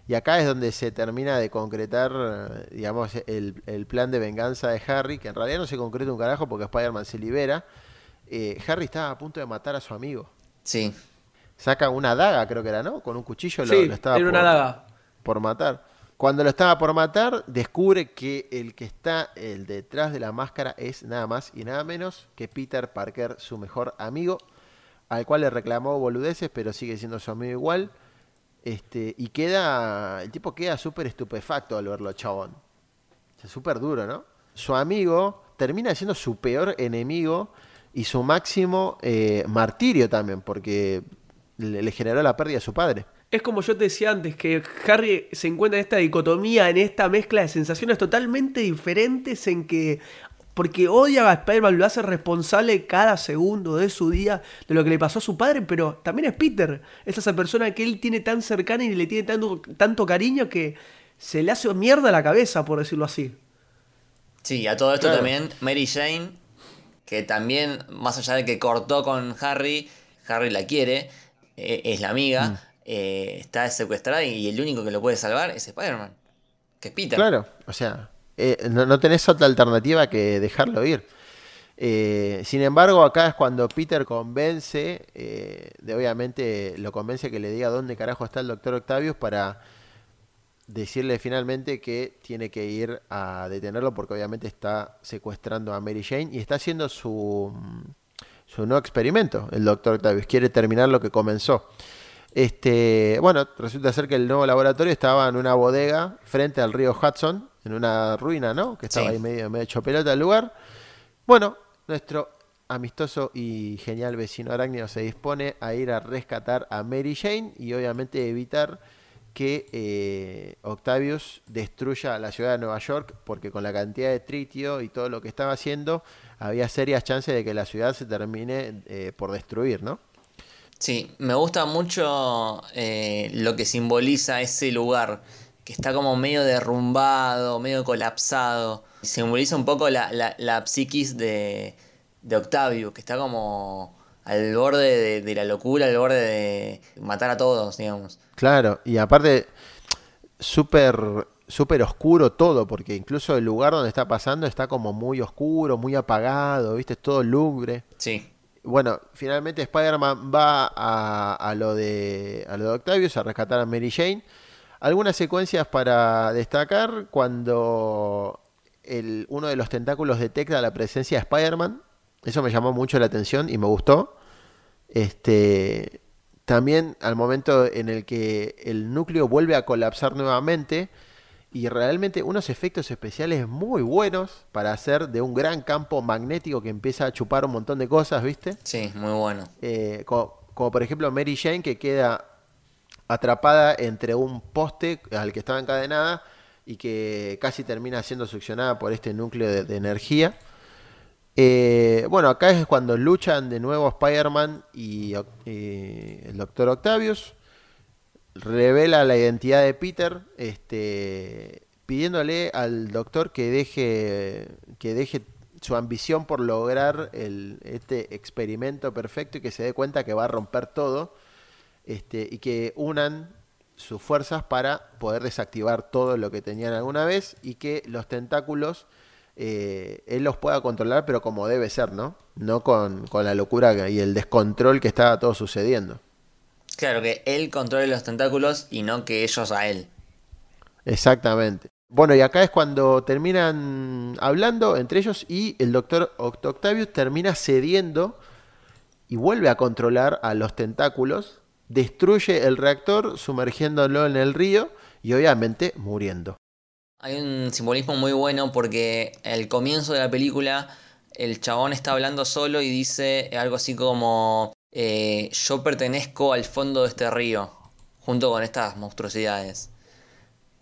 Y acá es donde se termina de concretar, digamos, el, el plan de venganza de Harry, que en realidad no se concreta un carajo porque Spider-Man se libera. Eh, Harry estaba a punto de matar a su amigo. Sí. Saca una daga, creo que era, ¿no? Con un cuchillo lo, sí, lo estaba era por, una daga. por matar. Cuando lo estaba por matar, descubre que el que está el detrás de la máscara es nada más y nada menos que Peter Parker, su mejor amigo, al cual le reclamó boludeces, pero sigue siendo su amigo igual. Este, y queda. El tipo queda súper estupefacto al verlo, chabón. O sea, súper duro, ¿no? Su amigo termina siendo su peor enemigo. Y su máximo eh, martirio también, porque le, le generó la pérdida a su padre. Es como yo te decía antes, que Harry se encuentra en esta dicotomía, en esta mezcla de sensaciones totalmente diferentes en que... Porque odia a Spider-Man, lo hace responsable cada segundo de su día de lo que le pasó a su padre, pero también es Peter. Es esa persona que él tiene tan cercana y le tiene tanto, tanto cariño que se le hace mierda a la cabeza, por decirlo así. Sí, a todo esto claro. También Mary Jane... que también, más allá de que cortó con Harry, Harry la quiere, eh, es la amiga, mm. eh, está secuestrada y el único que lo puede salvar es Spider-Man, que es Peter. Claro, o sea, eh, no, no tenés otra alternativa que dejarlo ir. Eh, sin embargo, acá es cuando Peter convence, eh, de obviamente lo convence que le diga dónde carajo está el Doctor Octavius para decirle finalmente que tiene que ir a detenerlo porque obviamente está secuestrando a Mary Jane y está haciendo su, su nuevo experimento. El Doctor Octavius quiere terminar lo que comenzó. Este, bueno, resulta ser que el nuevo laboratorio estaba en una bodega frente al río Hudson, en una ruina, ¿no? Que estaba sí. Ahí medio, medio hecho pelota el lugar. Bueno, nuestro amistoso y genial vecino arácnido se dispone a ir a rescatar a Mary Jane y obviamente evitar que eh, Octavius destruya la ciudad de Nueva York porque con la cantidad de tritio y todo lo que estaba haciendo había serias chances de que la ciudad se termine eh, por destruir, ¿no? Sí, me gusta mucho eh, lo que simboliza ese lugar que está como medio derrumbado, medio colapsado. Simboliza un poco la, la, la psiquis de, de Octavius, que está como... al borde de, de la locura, al borde de matar a todos, digamos. Claro, y aparte, súper súper oscuro todo, porque incluso el lugar donde está pasando está como muy oscuro, muy apagado, ¿viste? Todo lúgubre. Sí. Bueno, finalmente Spider-Man va a, a, lo de, a lo de Octavius a rescatar a Mary Jane. Algunas secuencias para destacar cuando el, uno de los tentáculos detecta la presencia de Spider-Man. Eso me llamó mucho la atención y me gustó. Este, también al momento en el que el núcleo vuelve a colapsar nuevamente y realmente unos efectos especiales muy buenos para hacer de un gran campo magnético que empieza a chupar un montón de cosas, ¿viste? Sí, muy bueno. Eh, como, como por ejemplo Mary Jane, que queda atrapada entre un poste al que estaba encadenada y que casi termina siendo succionada por este núcleo de, de energía. Eh, bueno, acá es cuando luchan de nuevo Spider-Man y eh, el Doctor Octavius. Revela la identidad de Peter, este, pidiéndole al doctor que deje, que deje su ambición por lograr el, este experimento perfecto y que se dé cuenta que va a romper todo, este, y que unan sus fuerzas para poder desactivar todo lo que tenían alguna vez y que los tentáculos eh, él los pueda controlar, pero como debe ser, ¿no? No con, con la locura y el descontrol que estaba todo sucediendo. Claro, que él controle los tentáculos y no que ellos a él. Exactamente. Bueno, y acá es cuando terminan hablando entre ellos y el doctor Octavius termina cediendo y vuelve a controlar a los tentáculos, destruye el reactor sumergiéndolo en el río y obviamente muriendo. Hay un simbolismo muy bueno porque al comienzo de la película el chabón está hablando solo y dice algo así como... Eh, yo pertenezco al fondo de este río, junto con estas monstruosidades.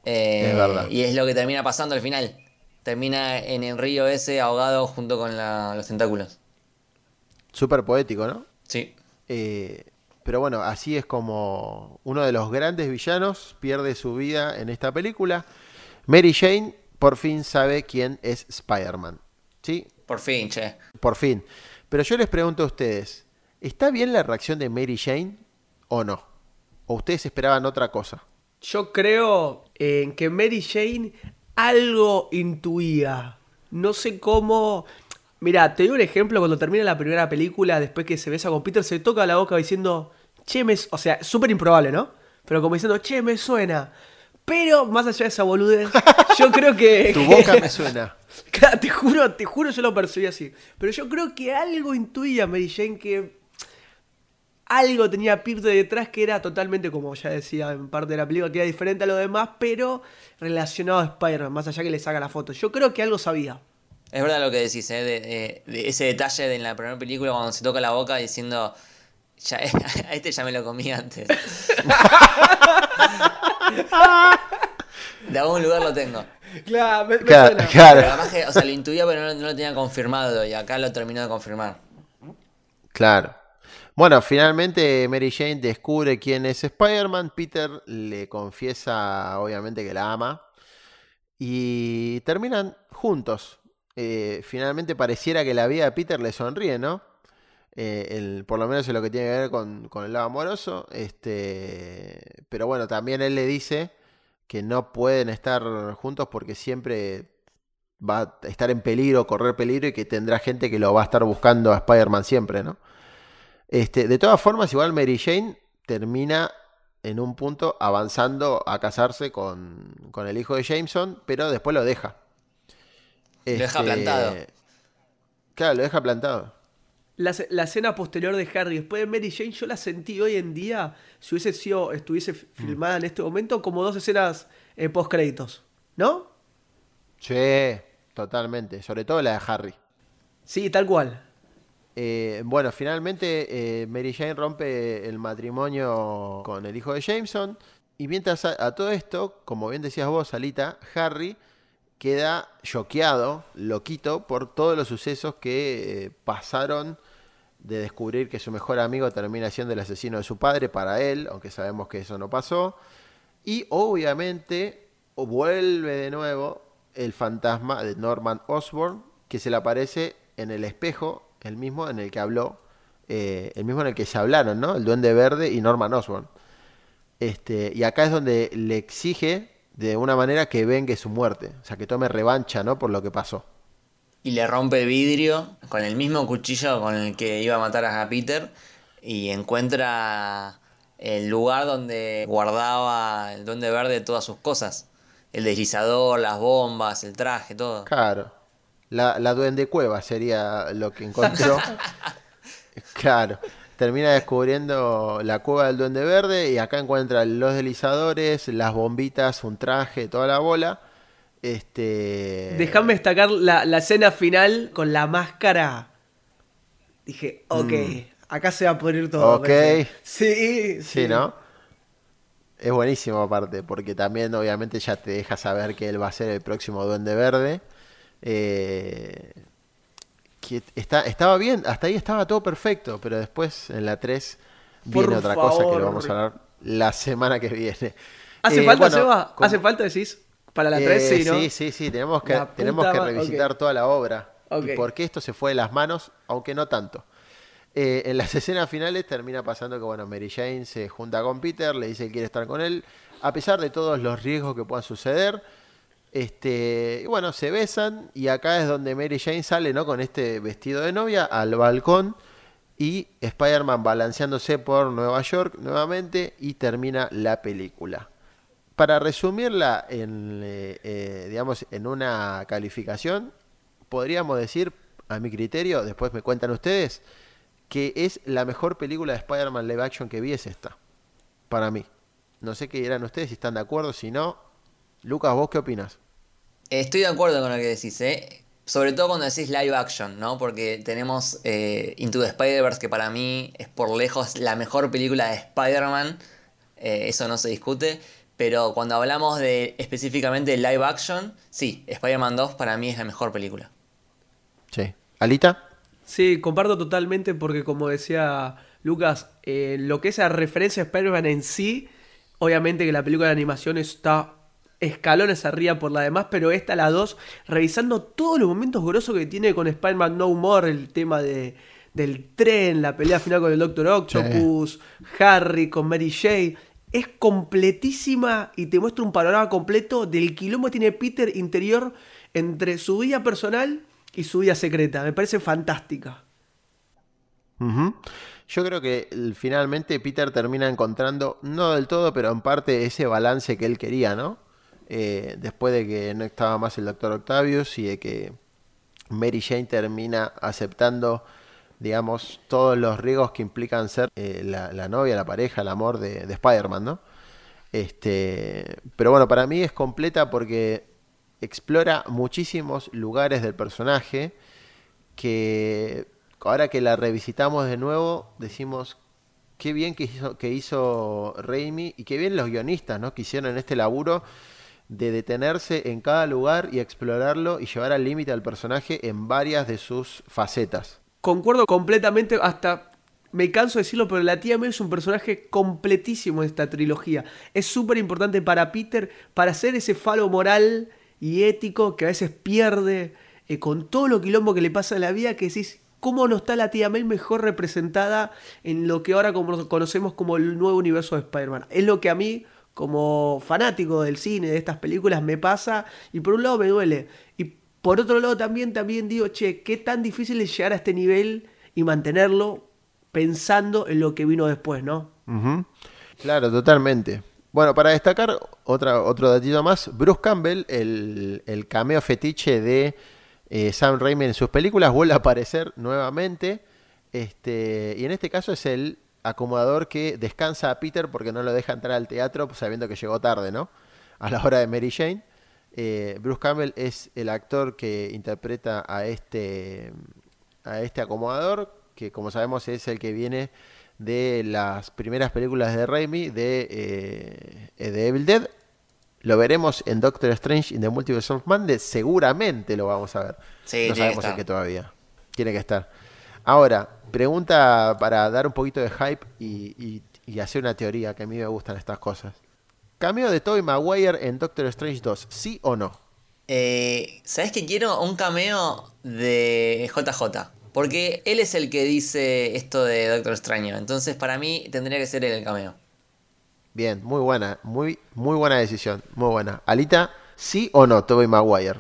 Eh, es verdad. Y es lo que termina pasando al final. Termina en el río ese ahogado junto con la, los tentáculos. Súper poético, ¿no? Sí. Eh, pero bueno, así es como uno de los grandes villanos pierde su vida en esta película. Mary Jane por fin sabe quién es Spider-Man. ¿Sí? Por fin, che. Por fin. Pero yo les pregunto a ustedes... ¿Está bien la reacción de Mary Jane o no? ¿O ustedes esperaban otra cosa? Yo creo en eh, que Mary Jane algo intuía. No sé cómo... Mirá, te doy un ejemplo. Cuando termina la primera película, después que se besa con Peter, se toca la boca diciendo... Che, me... O sea, súper improbable, ¿no? Pero como diciendo, che, me suena. Pero, más allá de esa boludez, yo creo que... Tu boca me suena. Te juro, te juro, yo lo percibí así. Pero yo creo que algo intuía Mary Jane que... Algo tenía Peter detrás que era totalmente, como ya decía en parte de la película, que era diferente a lo demás, pero relacionado a Spider-Man, más allá que le saca la foto. Yo creo que algo sabía. Es verdad lo que decís, ¿eh? de, de, de ese detalle de en la primera película cuando se toca la boca diciendo, ya, a este ya me lo comí antes. De algún lugar lo tengo. Claro, me, me claro, suena. Claro. Pero además que, o sea, lo intuía, pero no, no lo tenía confirmado y acá lo terminó de confirmar. Claro. Bueno, finalmente Mary Jane descubre quién es Spider-Man. Peter le confiesa, obviamente, que la ama. Y terminan juntos. Eh, finalmente pareciera que la vida de Peter le sonríe, ¿no? Eh, el, por lo menos es lo que tiene que ver con, con el lado amoroso. Este, pero bueno, también él le dice que no pueden estar juntos porque siempre va a estar en peligro, correr peligro, y que tendrá gente que lo va a estar buscando a Spider-Man siempre, ¿no? Este, de todas formas, igual Mary Jane termina en un punto avanzando a casarse con, con el hijo de Jameson, pero después lo deja. Este, lo deja plantado. Claro, lo deja plantado. La, la escena posterior de Harry, después de Mary Jane, yo la sentí hoy en día, si hubiese sido, estuviese filmada mm. en este momento, como dos escenas eh, post-créditos, ¿no? Sí, totalmente. Sobre todo la de Harry. Sí, tal cual. Eh, bueno, finalmente eh, Mary Jane rompe el matrimonio con el hijo de Jameson. Y mientras a, a todo esto, como bien decías vos, Alita, Harry queda choqueado, loquito, por todos los sucesos que eh, pasaron de descubrir que su mejor amigo termina siendo el asesino de su padre para él, aunque sabemos que eso no pasó. Y obviamente vuelve de nuevo el fantasma de Norman Osborn, que se le aparece en el espejo. El mismo en el que habló, eh, el mismo en el que se hablaron, ¿no? El Duende Verde y Norman Osborn. Este, y acá es donde le exige de una manera que vengue su muerte. O sea, que tome revancha, ¿no? Por lo que pasó. Y le rompe el vidrio con el mismo cuchillo con el que iba a matar a Peter. Y encuentra el lugar donde guardaba el Duende Verde todas sus cosas. El deslizador, las bombas, el traje, todo. Claro. La, la duende cueva sería lo que encontró. Claro. termina descubriendo la cueva del Duende Verde y acá encuentra los deslizadores, las bombitas, un traje, toda la bola. Este... Déjame destacar la, la escena final con la máscara. Dije, ok, mm. acá se va a poner todo. Ok. Sí, sí. Sí, ¿no? Es buenísimo aparte, porque también obviamente ya te deja saber que él va a ser el próximo Duende Verde. Eh... Que está, estaba bien, hasta ahí estaba todo perfecto, pero después en la tres viene Por otra favor, cosa que lo vamos a hablar la semana que viene. ¿Hace eh, falta, bueno, Seba? Como... ¿Hace falta, decís? Para la tres, eh, sí, ¿no? Sí, sí, sí, tenemos que, tenemos que revisitar okay. toda la obra. Okay. Y por qué esto se fue de las manos, aunque no tanto. Eh, en las escenas finales termina pasando que bueno, Mary Jane se junta con Peter, le dice que quiere estar con él, a pesar de todos los riesgos que puedan suceder. Este, y bueno, se besan y acá es donde Mary Jane sale, ¿no? Con este vestido de novia al balcón y Spider-Man balanceándose por Nueva York nuevamente y termina la película. Para resumirla en, eh, eh, digamos, en una calificación, podríamos decir, a mi criterio, después me cuentan ustedes, que es la mejor película de Spider-Man live action que vi es esta, para mí. No sé qué dirán ustedes, si están de acuerdo, si no. Lucas, ¿vos qué opinás? Estoy de acuerdo con lo que decís, ¿eh? Sobre todo cuando decís live action, ¿no? Porque tenemos eh, Into the Spider-Verse, que para mí es por lejos la mejor película de Spider-Man. Eh, eso no se discute. Pero cuando hablamos de específicamente de live action, sí, Spider-Man dos para mí es la mejor película. Sí. ¿Alita? Sí, comparto totalmente porque, como decía Lucas, eh, lo que es la referencia a Spider-Man en sí, obviamente que la película de animación está... escalones arriba por la demás, pero esta, la dos, revisando todos los momentos grosos que tiene con Spider-Man No More, el tema de, del tren, la pelea final con el Doctor Octopus, sí. Harry con Mary Jane, es completísima y te muestra un panorama completo del quilombo que tiene Peter interior entre su vida personal y su vida secreta. Me parece fantástica. Uh-huh. Yo creo que finalmente Peter termina encontrando, no del todo, pero en parte ese balance que él quería, ¿no? Eh, después de que no estaba más el Doctor Octavius y de que Mary Jane termina aceptando, digamos, todos los riesgos que implican ser eh, la, la novia, la pareja, el amor de, de Spider-Man, ¿no? Este, pero bueno, para mí es completa porque explora muchísimos lugares del personaje que ahora que la revisitamos de nuevo decimos... Qué bien que hizo, que hizo Raimi y qué bien los guionistas, ¿no? Que hicieron este laburo de detenerse en cada lugar y explorarlo y llevar al límite al personaje en varias de sus facetas. Concuerdo completamente, hasta me canso de decirlo, pero la tía May es un personaje completísimo de esta trilogía. Es súper importante para Peter, para hacer ese falo moral y ético que a veces pierde eh, con todo lo quilombo que le pasa en la vida, que decís... ¿Cómo no está la tía May mejor representada en lo que ahora como conocemos como el nuevo universo de Spider-Man? Es lo que a mí, como fanático del cine, de estas películas, me pasa. Y por un lado me duele. Y por otro lado también, también digo, che, qué tan difícil es llegar a este nivel y mantenerlo pensando en lo que vino después, ¿no? Uh-huh. Claro, totalmente. Bueno, para destacar otra, otro datito más, Bruce Campbell, el, el cameo fetiche de... Eh, Sam Raimi en sus películas vuelve a aparecer nuevamente este, y en este caso es el acomodador que descansa a Peter porque no lo deja entrar al teatro sabiendo que llegó tarde, ¿no? A la hora de Mary Jane. eh, Bruce Campbell es el actor que interpreta a este a este acomodador que, como sabemos, es el que viene de las primeras películas de Raimi de, eh, de Evil Dead. Lo veremos en Doctor Strange in the Multiverse of Madness. Seguramente lo vamos a ver. Sí, no sabemos el que todavía. Tiene que estar. Ahora, pregunta para dar un poquito de hype y, y, y hacer una teoría, que a mí me gustan estas cosas. ¿Cameo de Tobey Maguire en Doctor Strange dos? ¿Sí o no? Eh, ¿Sabes que quiero un cameo de J J? Porque él es el que dice esto de Doctor Extraño. Entonces, para mí, tendría que ser él el cameo. Bien, muy buena, muy muy buena decisión, muy buena. Alita, ¿sí o no Tobey Maguire?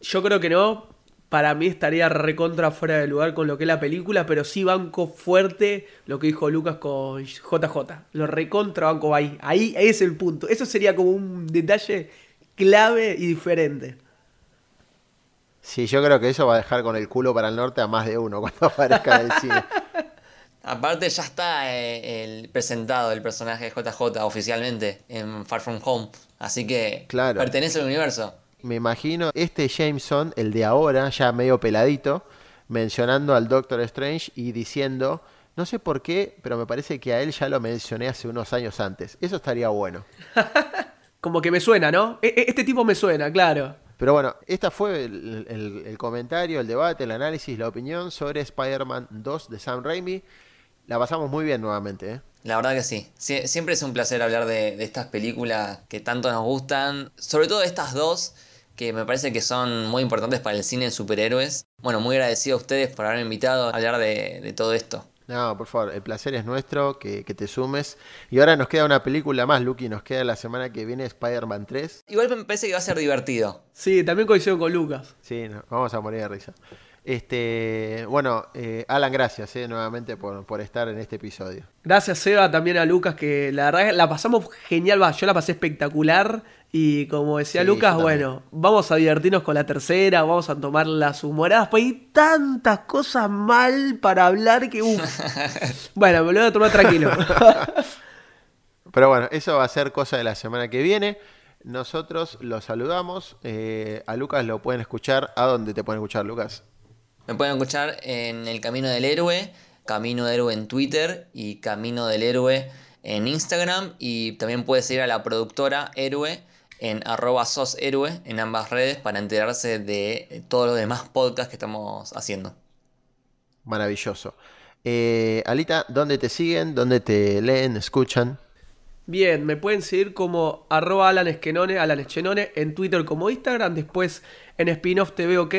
Yo creo que no, para mí estaría recontra fuera de lugar con lo que es la película, pero sí banco fuerte lo que dijo Lucas con J J, lo recontra banco ahí, ahí es el punto. Eso sería como un detalle clave y diferente. Sí, yo creo que eso va a dejar con el culo para el norte a más de uno cuando aparezca en el cine. Aparte ya está eh, el presentado el personaje de J J oficialmente en Far From Home, así que claro, pertenece al universo. Me imagino este Jameson, el de ahora, ya medio peladito, mencionando al Doctor Strange y diciendo, no sé por qué, pero me parece que a él ya lo mencioné hace unos años antes. Eso estaría bueno. Como que me suena, ¿no? E- este tipo me suena, claro. Pero bueno, este fue el, el, el comentario, el debate, el análisis, la opinión sobre Spider-Man dos de Sam Raimi. La pasamos muy bien nuevamente, ¿eh? La verdad que sí. Sie- siempre es un placer hablar de, de estas películas que tanto nos gustan. Sobre todo estas dos, que me parece que son muy importantes para el cine de superhéroes. Bueno, muy agradecido a ustedes por haberme invitado a hablar de, de todo esto. No, por favor, el placer es nuestro, que, que te sumes. Y ahora nos queda una película más, Luqui, nos queda la semana que viene Spider-Man tres. Igual me parece que va a ser divertido. Sí, también coincido con Lucas. Sí, no, vamos a morir de risa. Este, bueno, eh, Alan, gracias eh, nuevamente por, por estar en este episodio. Gracias, Seba, también a Lucas, que la verdad la pasamos genial, va, yo la pasé espectacular. Y como decía sí, Lucas, bueno, vamos a divertirnos con la tercera, vamos a tomar las humoradas, pues hay tantas cosas mal para hablar que uff. Bueno, me lo voy a tomar tranquilo. Pero bueno, eso va a ser cosa de la semana que viene. Nosotros los saludamos. Eh, a Lucas lo pueden escuchar. ¿A dónde te pueden escuchar, Lucas? Me pueden escuchar en El Camino del Héroe, Camino del Héroe en Twitter y Camino del Héroe en Instagram. Y también puedes ir a la productora Héroe en arroba sos héroe en ambas redes para enterarse de todos los demás podcasts que estamos haciendo. Maravilloso. Eh, Alita, ¿dónde te siguen? ¿Dónde te leen? ¿Escuchan? Bien, me pueden seguir como arroba Alan Esquenone, Alan Eschenone, en Twitter como Instagram, después en Spinoff T V OK.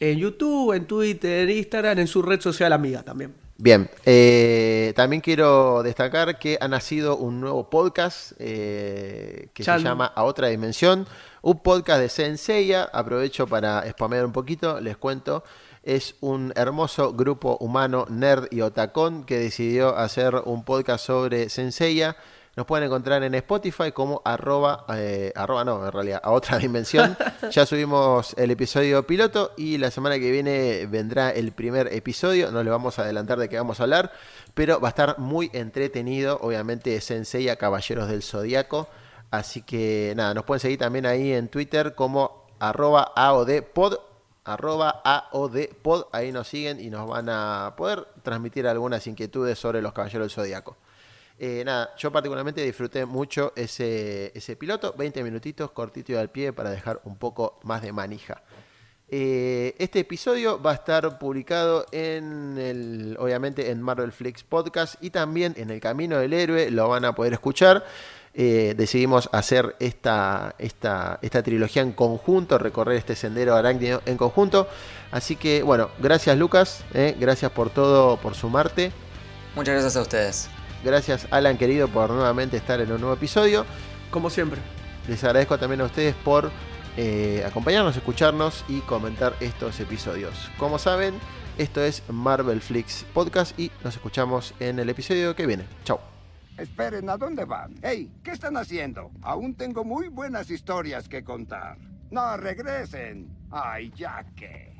En YouTube, en Twitter, en Instagram, en su red social amiga también. Bien, eh, también quiero destacar que ha nacido un nuevo podcast eh, que Chan. se llama A Otra Dimensión. Un podcast de Saint Seiya, aprovecho para spamear un poquito, les cuento. Es un hermoso grupo humano nerd y otacón que decidió hacer un podcast sobre Saint Seiya. Nos pueden encontrar en Spotify como arroba, eh, arroba no, en realidad, A Otra Dimensión. Ya subimos el episodio piloto y la semana que viene vendrá el primer episodio. No les vamos a adelantar de qué vamos a hablar, pero va a estar muy entretenido. Obviamente, Sensei a Caballeros del Zodíaco. Así que nada, nos pueden seguir también ahí en Twitter como arroba AODpod. Arroba AODpod. Ahí nos siguen y nos van a poder transmitir algunas inquietudes sobre los Caballeros del Zodíaco. Eh, nada, yo particularmente disfruté mucho ese, ese piloto, veinte minutitos cortito y al pie para dejar un poco más de manija. Eh, este episodio va a estar publicado en el, obviamente en Marvel Flix Podcast y también en El Camino del Héroe lo van a poder escuchar. Eh, decidimos hacer esta, esta, esta trilogía en conjunto, recorrer este sendero arácnido en conjunto. Así que bueno, gracias Lucas, eh, gracias por todo, por sumarte. Muchas gracias a ustedes. Gracias Alan querido por nuevamente estar en un nuevo episodio. Como siempre. Les agradezco también a ustedes por eh, acompañarnos, escucharnos y comentar estos episodios. Como saben, esto es Marvel Flix Podcast y nos escuchamos en el episodio que viene. Chau. Esperen, ¿a dónde van? Hey, ¿qué están haciendo? Aún tengo muy buenas historias que contar. No, regresen. Ay, ya que...